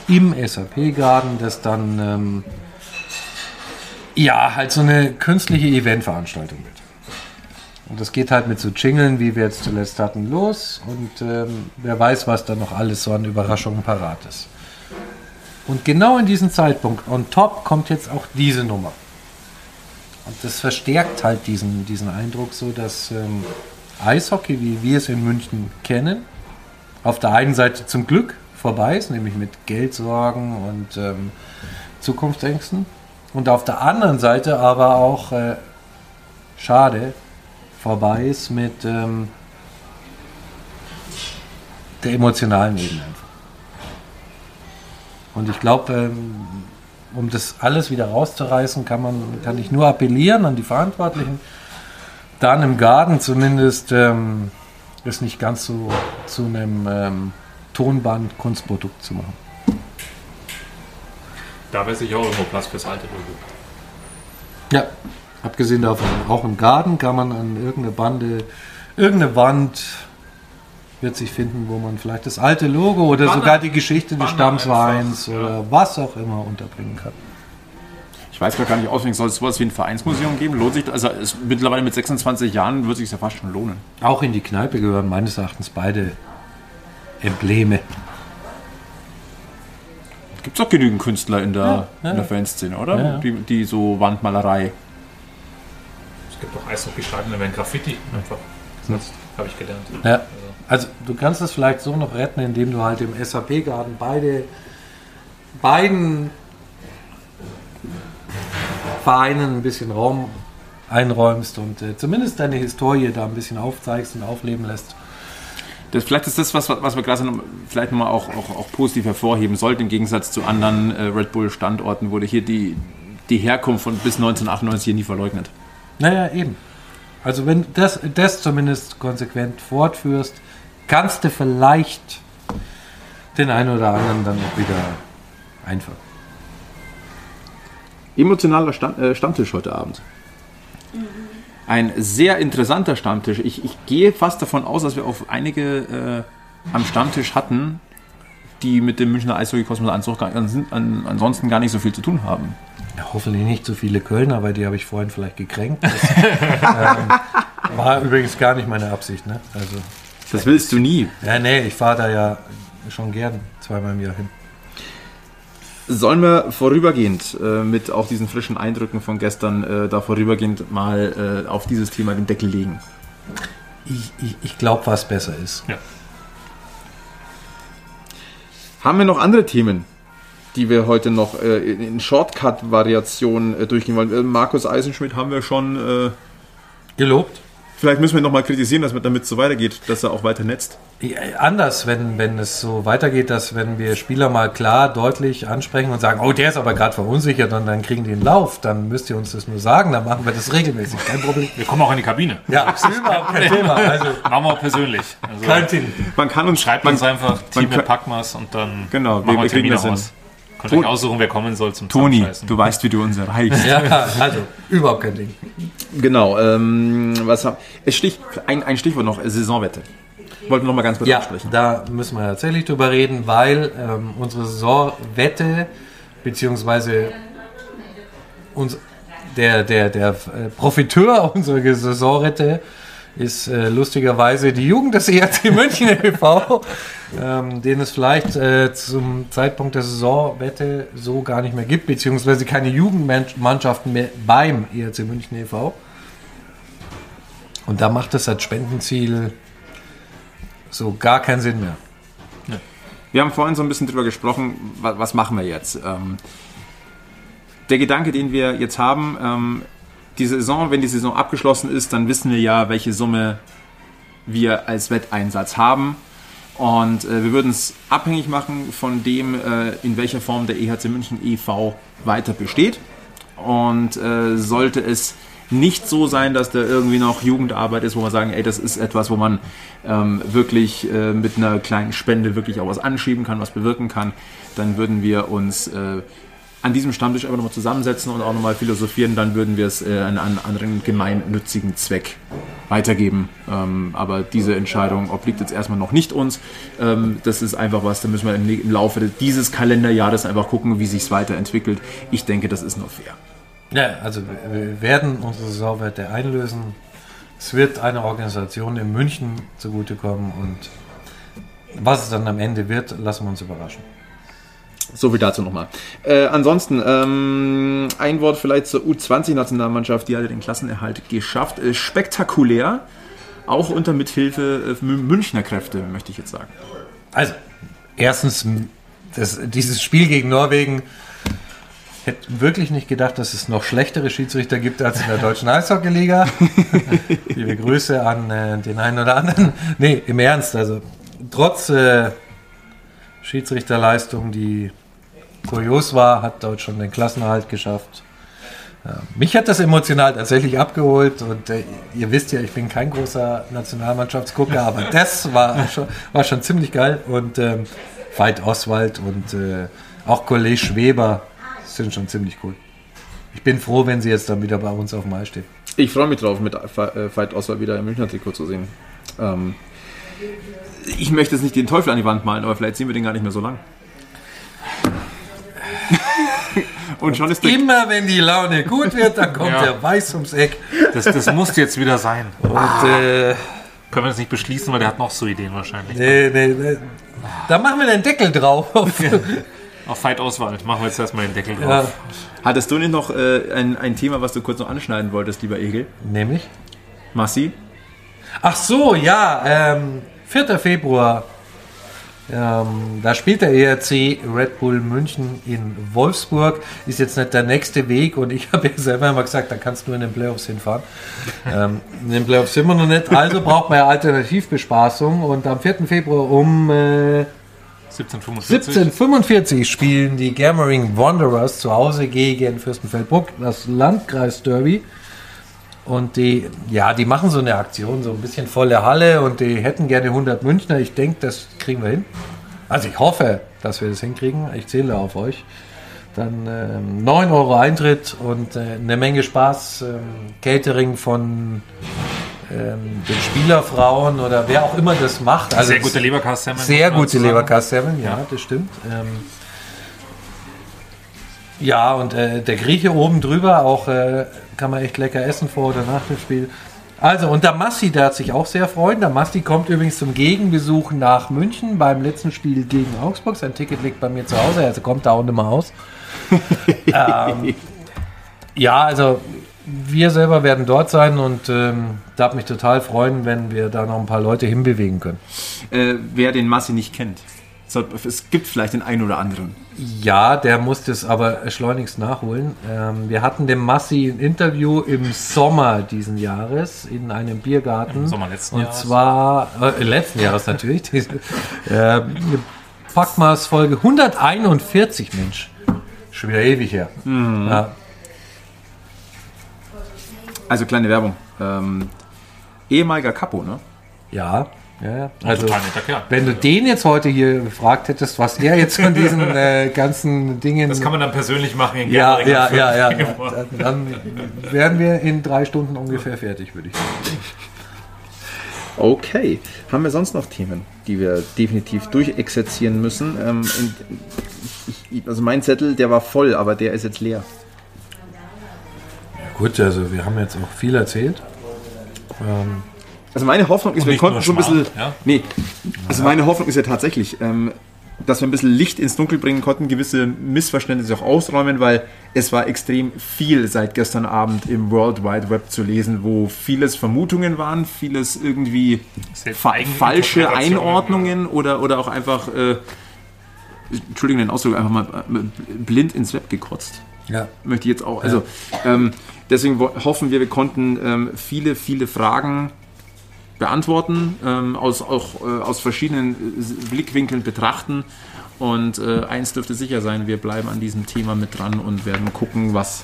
im SAP-Garden, das dann halt so eine künstliche Eventveranstaltung wird. Und das geht halt mit so Jingeln, wie wir jetzt zuletzt hatten, los, und wer weiß, was da noch alles so an Überraschungen parat ist. Und genau in diesem Zeitpunkt on top kommt jetzt auch diese Nummer. Und das verstärkt halt diesen Eindruck so, dass Eishockey, wie wir es in München kennen, auf der einen Seite zum Glück vorbei ist, nämlich mit Geldsorgen und Zukunftsängsten. Und auf der anderen Seite aber auch schade vorbei ist mit der emotionalen Ebene einfach. Und ich glaube, um das alles wieder rauszureißen, kann ich nur appellieren an die Verantwortlichen, dann im Garten zumindest ist nicht ganz so zu einem Tonband-Kunstprodukt zu machen. Da wäre sicher auch irgendwo Platz fürs alte Logo. Ja, abgesehen davon, auch im Garten kann man an irgendeine Wand wird sich finden, wo man vielleicht das alte Logo oder sogar die Geschichte des Stammsvereins oder was auch immer unterbringen kann. Ich weiß gar nicht auswendig, soll es sowas wie ein Vereinsmuseum geben? Lohnt sich das? Also mittlerweile mit 26 Jahren würde es sich ja fast schon lohnen. Auch in die Kneipe gehören meines Erachtens beide Embleme. Gibt es doch genügend Künstler in der Fanszene, oder? Ja. Die so Wandmalerei. Es gibt auch Eishockey-Stadien, da werden Graffiti einfach gesetzt, habe ich gelernt. Ja. Also du kannst es vielleicht so noch retten, indem du halt im SAP Garden beiden Vereinen ein bisschen Raum einräumst und zumindest deine Historie da ein bisschen aufzeigst und aufleben lässt. Vielleicht ist das, was wir gerade vielleicht nochmal auch positiv hervorheben sollten, im Gegensatz zu anderen Red Bull-Standorten wurde hier die Herkunft von bis 1998 hier nie verleugnet. Naja, eben. Also wenn du das zumindest konsequent fortführst, kannst du vielleicht den einen oder anderen dann auch wieder einfangen. Emotionaler Stammtisch heute Abend. Ein sehr interessanter Stammtisch. Ich gehe fast davon aus, dass wir auch einige am Stammtisch hatten, die mit dem Münchner Eishockey-Kosmos ansonsten gar nicht so viel zu tun haben. Ja, hoffentlich nicht so viele Kölner, weil die habe ich vorhin vielleicht gekränkt. Das, war übrigens gar nicht meine Absicht. Ne? Also, das willst du nie. Ja, nee, ich fahre da ja schon gern zweimal im Jahr hin. Sollen wir vorübergehend mit auch diesen frischen Eindrücken von gestern da vorübergehend mal auf dieses Thema den Deckel legen? Ich glaube, was besser ist. Ja. Haben wir noch andere Themen, die wir heute noch in Shortcut-Variationen durchgehen wollen? Markus Eisenschmied haben wir schon gelobt. Vielleicht müssen wir nochmal kritisieren, dass damit so weitergeht, dass er auch weiter netzt. Anders, wenn es so weitergeht, dass wenn wir Spieler mal klar, deutlich ansprechen und sagen, oh, der ist aber gerade verunsichert und dann kriegen die einen Lauf, dann müsst ihr uns das nur sagen, dann machen wir das regelmäßig, kein Problem. Wir kommen auch in die Kabine. Ja, absolut, kein Thema. Also, machen wir auch persönlich. Also, kein Thema. Man kann uns schreibt uns einfach, Team Packmas und dann genau, machen wir Termine aus. Könnt euch aussuchen, wer kommen soll zum Toni, du weißt, wie du uns erreichst. Ja, also, überhaupt kein Ding. Genau. Ein Stichwort noch, Saisonwette. Wollten wir noch mal ganz kurz ansprechen. Da müssen wir tatsächlich drüber reden, weil unsere Saisonwette, beziehungsweise uns, der Profiteur unserer Saisonwette ist lustigerweise die Jugend des EHC München e.V., den es vielleicht zum Zeitpunkt der Saisonwette so gar nicht mehr gibt, beziehungsweise keine Jugendmannschaften mehr beim EHC München e.V. Und da macht es als Spendenziel so gar keinen Sinn mehr. Ja. Wir haben vorhin so ein bisschen drüber gesprochen, was machen wir jetzt? Der Gedanke, den wir jetzt haben, die Saison, wenn die Saison abgeschlossen ist, dann wissen wir ja, welche Summe wir als Wetteinsatz haben. Und wir würden es abhängig machen von dem, in welcher Form der EHC München e.V. weiter besteht. Und sollte es nicht so sein, dass da irgendwie noch Jugendarbeit ist, wo man sagen, ey, das ist etwas, wo man wirklich mit einer kleinen Spende wirklich auch was anschieben kann, was bewirken kann, dann würden wir uns an diesem Stammtisch einfach nochmal zusammensetzen und auch nochmal philosophieren, dann würden wir es an einen anderen gemeinnützigen Zweck weitergeben. Aber diese Entscheidung obliegt jetzt erstmal noch nicht uns. Das ist einfach was, da müssen wir im Laufe dieses Kalenderjahres einfach gucken, wie sich es weiterentwickelt. Ich denke, das ist nur fair. Ja, also wir werden unsere Saisonwette einlösen. Es wird einer Organisation in München zugutekommen und was es dann am Ende wird, lassen wir uns überraschen. So viel dazu nochmal. Ansonsten, ein Wort vielleicht zur U20-Nationalmannschaft, die hat den Klassenerhalt geschafft. Spektakulär, auch unter Mithilfe Münchner Kräfte, möchte ich jetzt sagen. Also, erstens, dieses Spiel gegen Norwegen, hätte wirklich nicht gedacht, dass es noch schlechtere Schiedsrichter gibt als in der deutschen Eishockey-Liga. Liebe Grüße an den einen oder anderen. Nee, im Ernst, also trotz Schiedsrichterleistung, die kurios war, hat Deutschland den Klassenerhalt geschafft. Mich hat das emotional tatsächlich abgeholt und ihr wisst ja, ich bin kein großer Nationalmannschaftsgucker, aber das war schon ziemlich geil und Veit Oswald und auch Kollege Schweber sind schon ziemlich cool. Ich bin froh, wenn sie jetzt dann wieder bei uns auf dem Eis steht. Ich freue mich drauf, mit Veit Oswald wieder im Münchner Trikot zu sehen. Ich möchte jetzt nicht den Teufel an die Wand malen, aber vielleicht sehen wir den gar nicht mehr so lang. Und schon ist immer wenn die Laune gut wird, dann kommt der Weiß ums Eck. Das muss jetzt wieder sein. Und, können wir das nicht beschließen, weil der hat noch so Ideen wahrscheinlich. Nee. Da machen wir den Deckel drauf. Auf Veit Oswald machen wir jetzt erstmal den Deckel drauf. Ja. Hattest du nicht noch ein Thema, was du kurz noch anschneiden wolltest, lieber Egel? Nämlich? Massi? Ach so, ja. 4. Februar. Da spielt der EHC Red Bull München in Wolfsburg. Ist jetzt nicht der nächste Weg und ich habe ja selber mal gesagt, da kannst du in den Playoffs hinfahren. In den Playoffs sind wir noch nicht, also braucht man ja Alternativbespaßung und am 4. Februar um 17:45 spielen die Germering Wanderers zu Hause gegen Fürstenfeldbruck, das Landkreis-Derby. Und die machen so eine Aktion, so ein bisschen volle Halle und die hätten gerne 100 Münchner. Ich denke, das kriegen wir hin. Also ich hoffe, dass wir das hinkriegen. Ich zähle auf euch. Dann 9 Euro Eintritt und eine Menge Spaß. Catering von den Spielerfrauen oder wer auch immer das macht. Also sehr gute Leberkassemmel. Sehr gute Leberkassemmel, ja, das stimmt. Ja, und der Grieche oben drüber, auch kann man echt lecker essen vor oder nach dem Spiel. Also, und der Massi, der hat sich auch sehr freuen. Der Massi kommt übrigens zum Gegenbesuch nach München beim letzten Spiel gegen Augsburg. Sein Ticket liegt bei mir zu Hause, also kommt da auch nicht mehr aus. Ja, also wir selber werden dort sein und darf mich total freuen, wenn wir da noch ein paar Leute hinbewegen können. Wer den Massi nicht kennt. Es gibt vielleicht den einen oder anderen. Ja, der muss das aber schleunigst nachholen. Wir hatten dem Massi ein Interview im Sommer diesen Jahres in einem Biergarten. Im Sommer letzten Jahres. Und zwar, letzten Jahres natürlich. Puckmas Folge 141, Mensch. Schon wieder ewig her. Mhm. Ja. Also kleine Werbung. Ehemaliger Kapo, ne? Ja. Ja, also wenn du den jetzt heute hier gefragt hättest, was er jetzt von diesen ganzen Dingen... Das kann man dann persönlich machen. Ja. Dann wären wir in 3 Stunden ungefähr fertig, würde ich sagen. Okay. Haben wir sonst noch Themen, die wir definitiv durchexerzieren müssen? Also mein Zettel, der war voll, aber der ist jetzt leer. Ja gut, also wir haben jetzt auch viel erzählt. Also meine Hoffnung ist, wir konnten schon ein bisschen... Ja? Nee, also meine Hoffnung ist ja tatsächlich, dass wir ein bisschen Licht ins Dunkel bringen konnten, gewisse Missverständnisse auch ausräumen, weil es war extrem viel seit gestern Abend im World Wide Web zu lesen, wo vieles Vermutungen waren, vieles irgendwie falsche Einordnungen oder auch einfach, Entschuldigung den Ausdruck, einfach mal blind ins Web gekotzt. Ja. Möchte ich jetzt auch. Also deswegen hoffen wir konnten viele Fragen beantworten, aus verschiedenen Blickwinkeln betrachten und eins dürfte sicher sein, wir bleiben an diesem Thema mit dran und werden gucken, was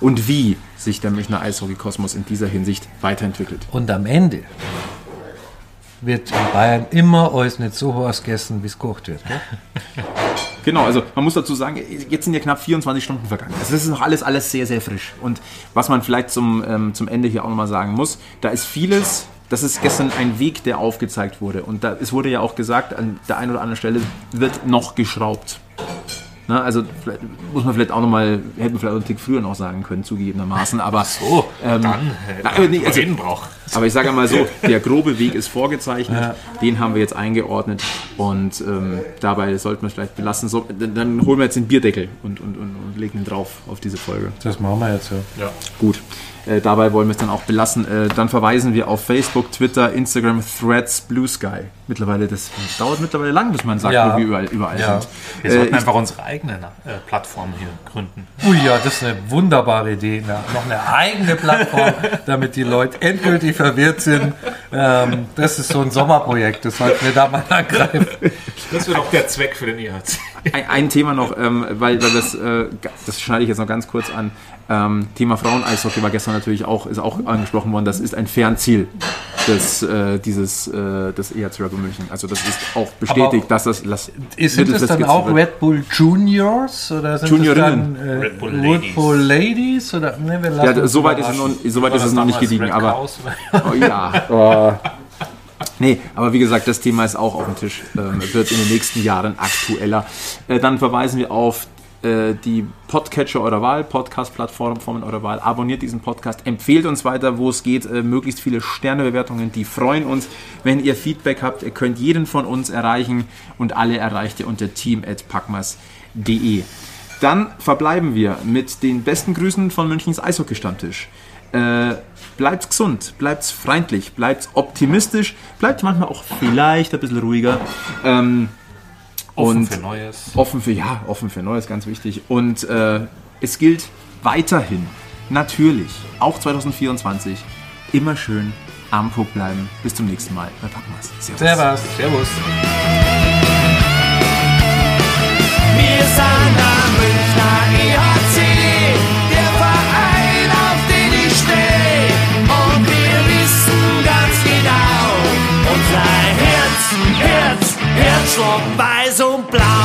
und wie sich der Münchner Eishockey-Kosmos in dieser Hinsicht weiterentwickelt. Und am Ende wird in Bayern immer alles nicht so heiß gegessen, wie es gekocht wird. Ne? Genau, also man muss dazu sagen, jetzt sind ja knapp 24 Stunden vergangen. Also das ist noch alles sehr, sehr frisch. Und was man vielleicht zum Ende hier auch nochmal sagen muss, da ist vieles... Das ist gestern ein Weg, der aufgezeigt wurde. Und es wurde ja auch gesagt, an der einen oder anderen Stelle wird noch geschraubt. Na, also muss man vielleicht auch nochmal, hätten wir vielleicht einen Tick früher noch sagen können, zugegebenermaßen. Aber so, aber ich sage mal so, der grobe Weg ist vorgezeichnet, den haben wir jetzt eingeordnet und dabei sollten wir es vielleicht belassen. So, dann holen wir jetzt den Bierdeckel und legen ihn drauf auf diese Folge. Das machen wir jetzt, ja. Gut. Dabei wollen wir es dann auch belassen. Dann verweisen wir auf Facebook, Twitter, Instagram, Threads, Blue Sky. Mittlerweile, das dauert mittlerweile lang, bis man sagt, wo wir überall sind. Wir sollten einfach unsere eigene Plattform hier gründen. Ui, ja, das ist eine wunderbare Idee. Noch eine eigene Plattform, damit die Leute endgültig verwirrt sind. Das ist so ein Sommerprojekt, das sollten wir da mal angreifen. Das wird auch der Zweck für den EHC. Ein Thema noch, weil das schneide ich jetzt noch ganz kurz an. Thema Frauen-Eishockey war gestern natürlich ist auch angesprochen worden. Das ist ein Fernziel des EHC Red Bull München. Also das ist auch bestätigt, dass das sind das dann auch wird. Red Bull Juniors oder sind Juniorinnen? Das dann Red Bull Ladies oder? Nee, so weit ist es noch nicht gediegen. Aber nee, aber wie gesagt, das Thema ist auch auf dem Tisch. Wird in den nächsten Jahren aktueller. Dann verweisen wir auf die Podcatcher eurer Wahl, Podcast-Plattformen eurer Wahl. Abonniert diesen Podcast, empfehlt uns weiter, wo es geht. Möglichst viele Sternebewertungen, die freuen uns. Wenn ihr Feedback habt, ihr könnt jeden von uns erreichen und alle erreicht ihr unter team@packmas.de. www.münchen-juniors.de. Dann verbleiben wir mit den besten Grüßen von Münchens Eishockey-Stammtisch. Bleibt gesund, bleibt freundlich, bleibt optimistisch, bleibt manchmal auch vielleicht ein bisschen ruhiger. Offen für Neues. Offen für Neues, ganz wichtig. Und es gilt weiterhin, natürlich, auch 2024, immer schön am Puck bleiben. Bis zum nächsten Mal bei Puckmas. Servus. Wir sind am Münchner EHC, der Verein, auf den ich stehe. Und wir wissen ganz genau, unser Herz, Herzschlag weiß und blau.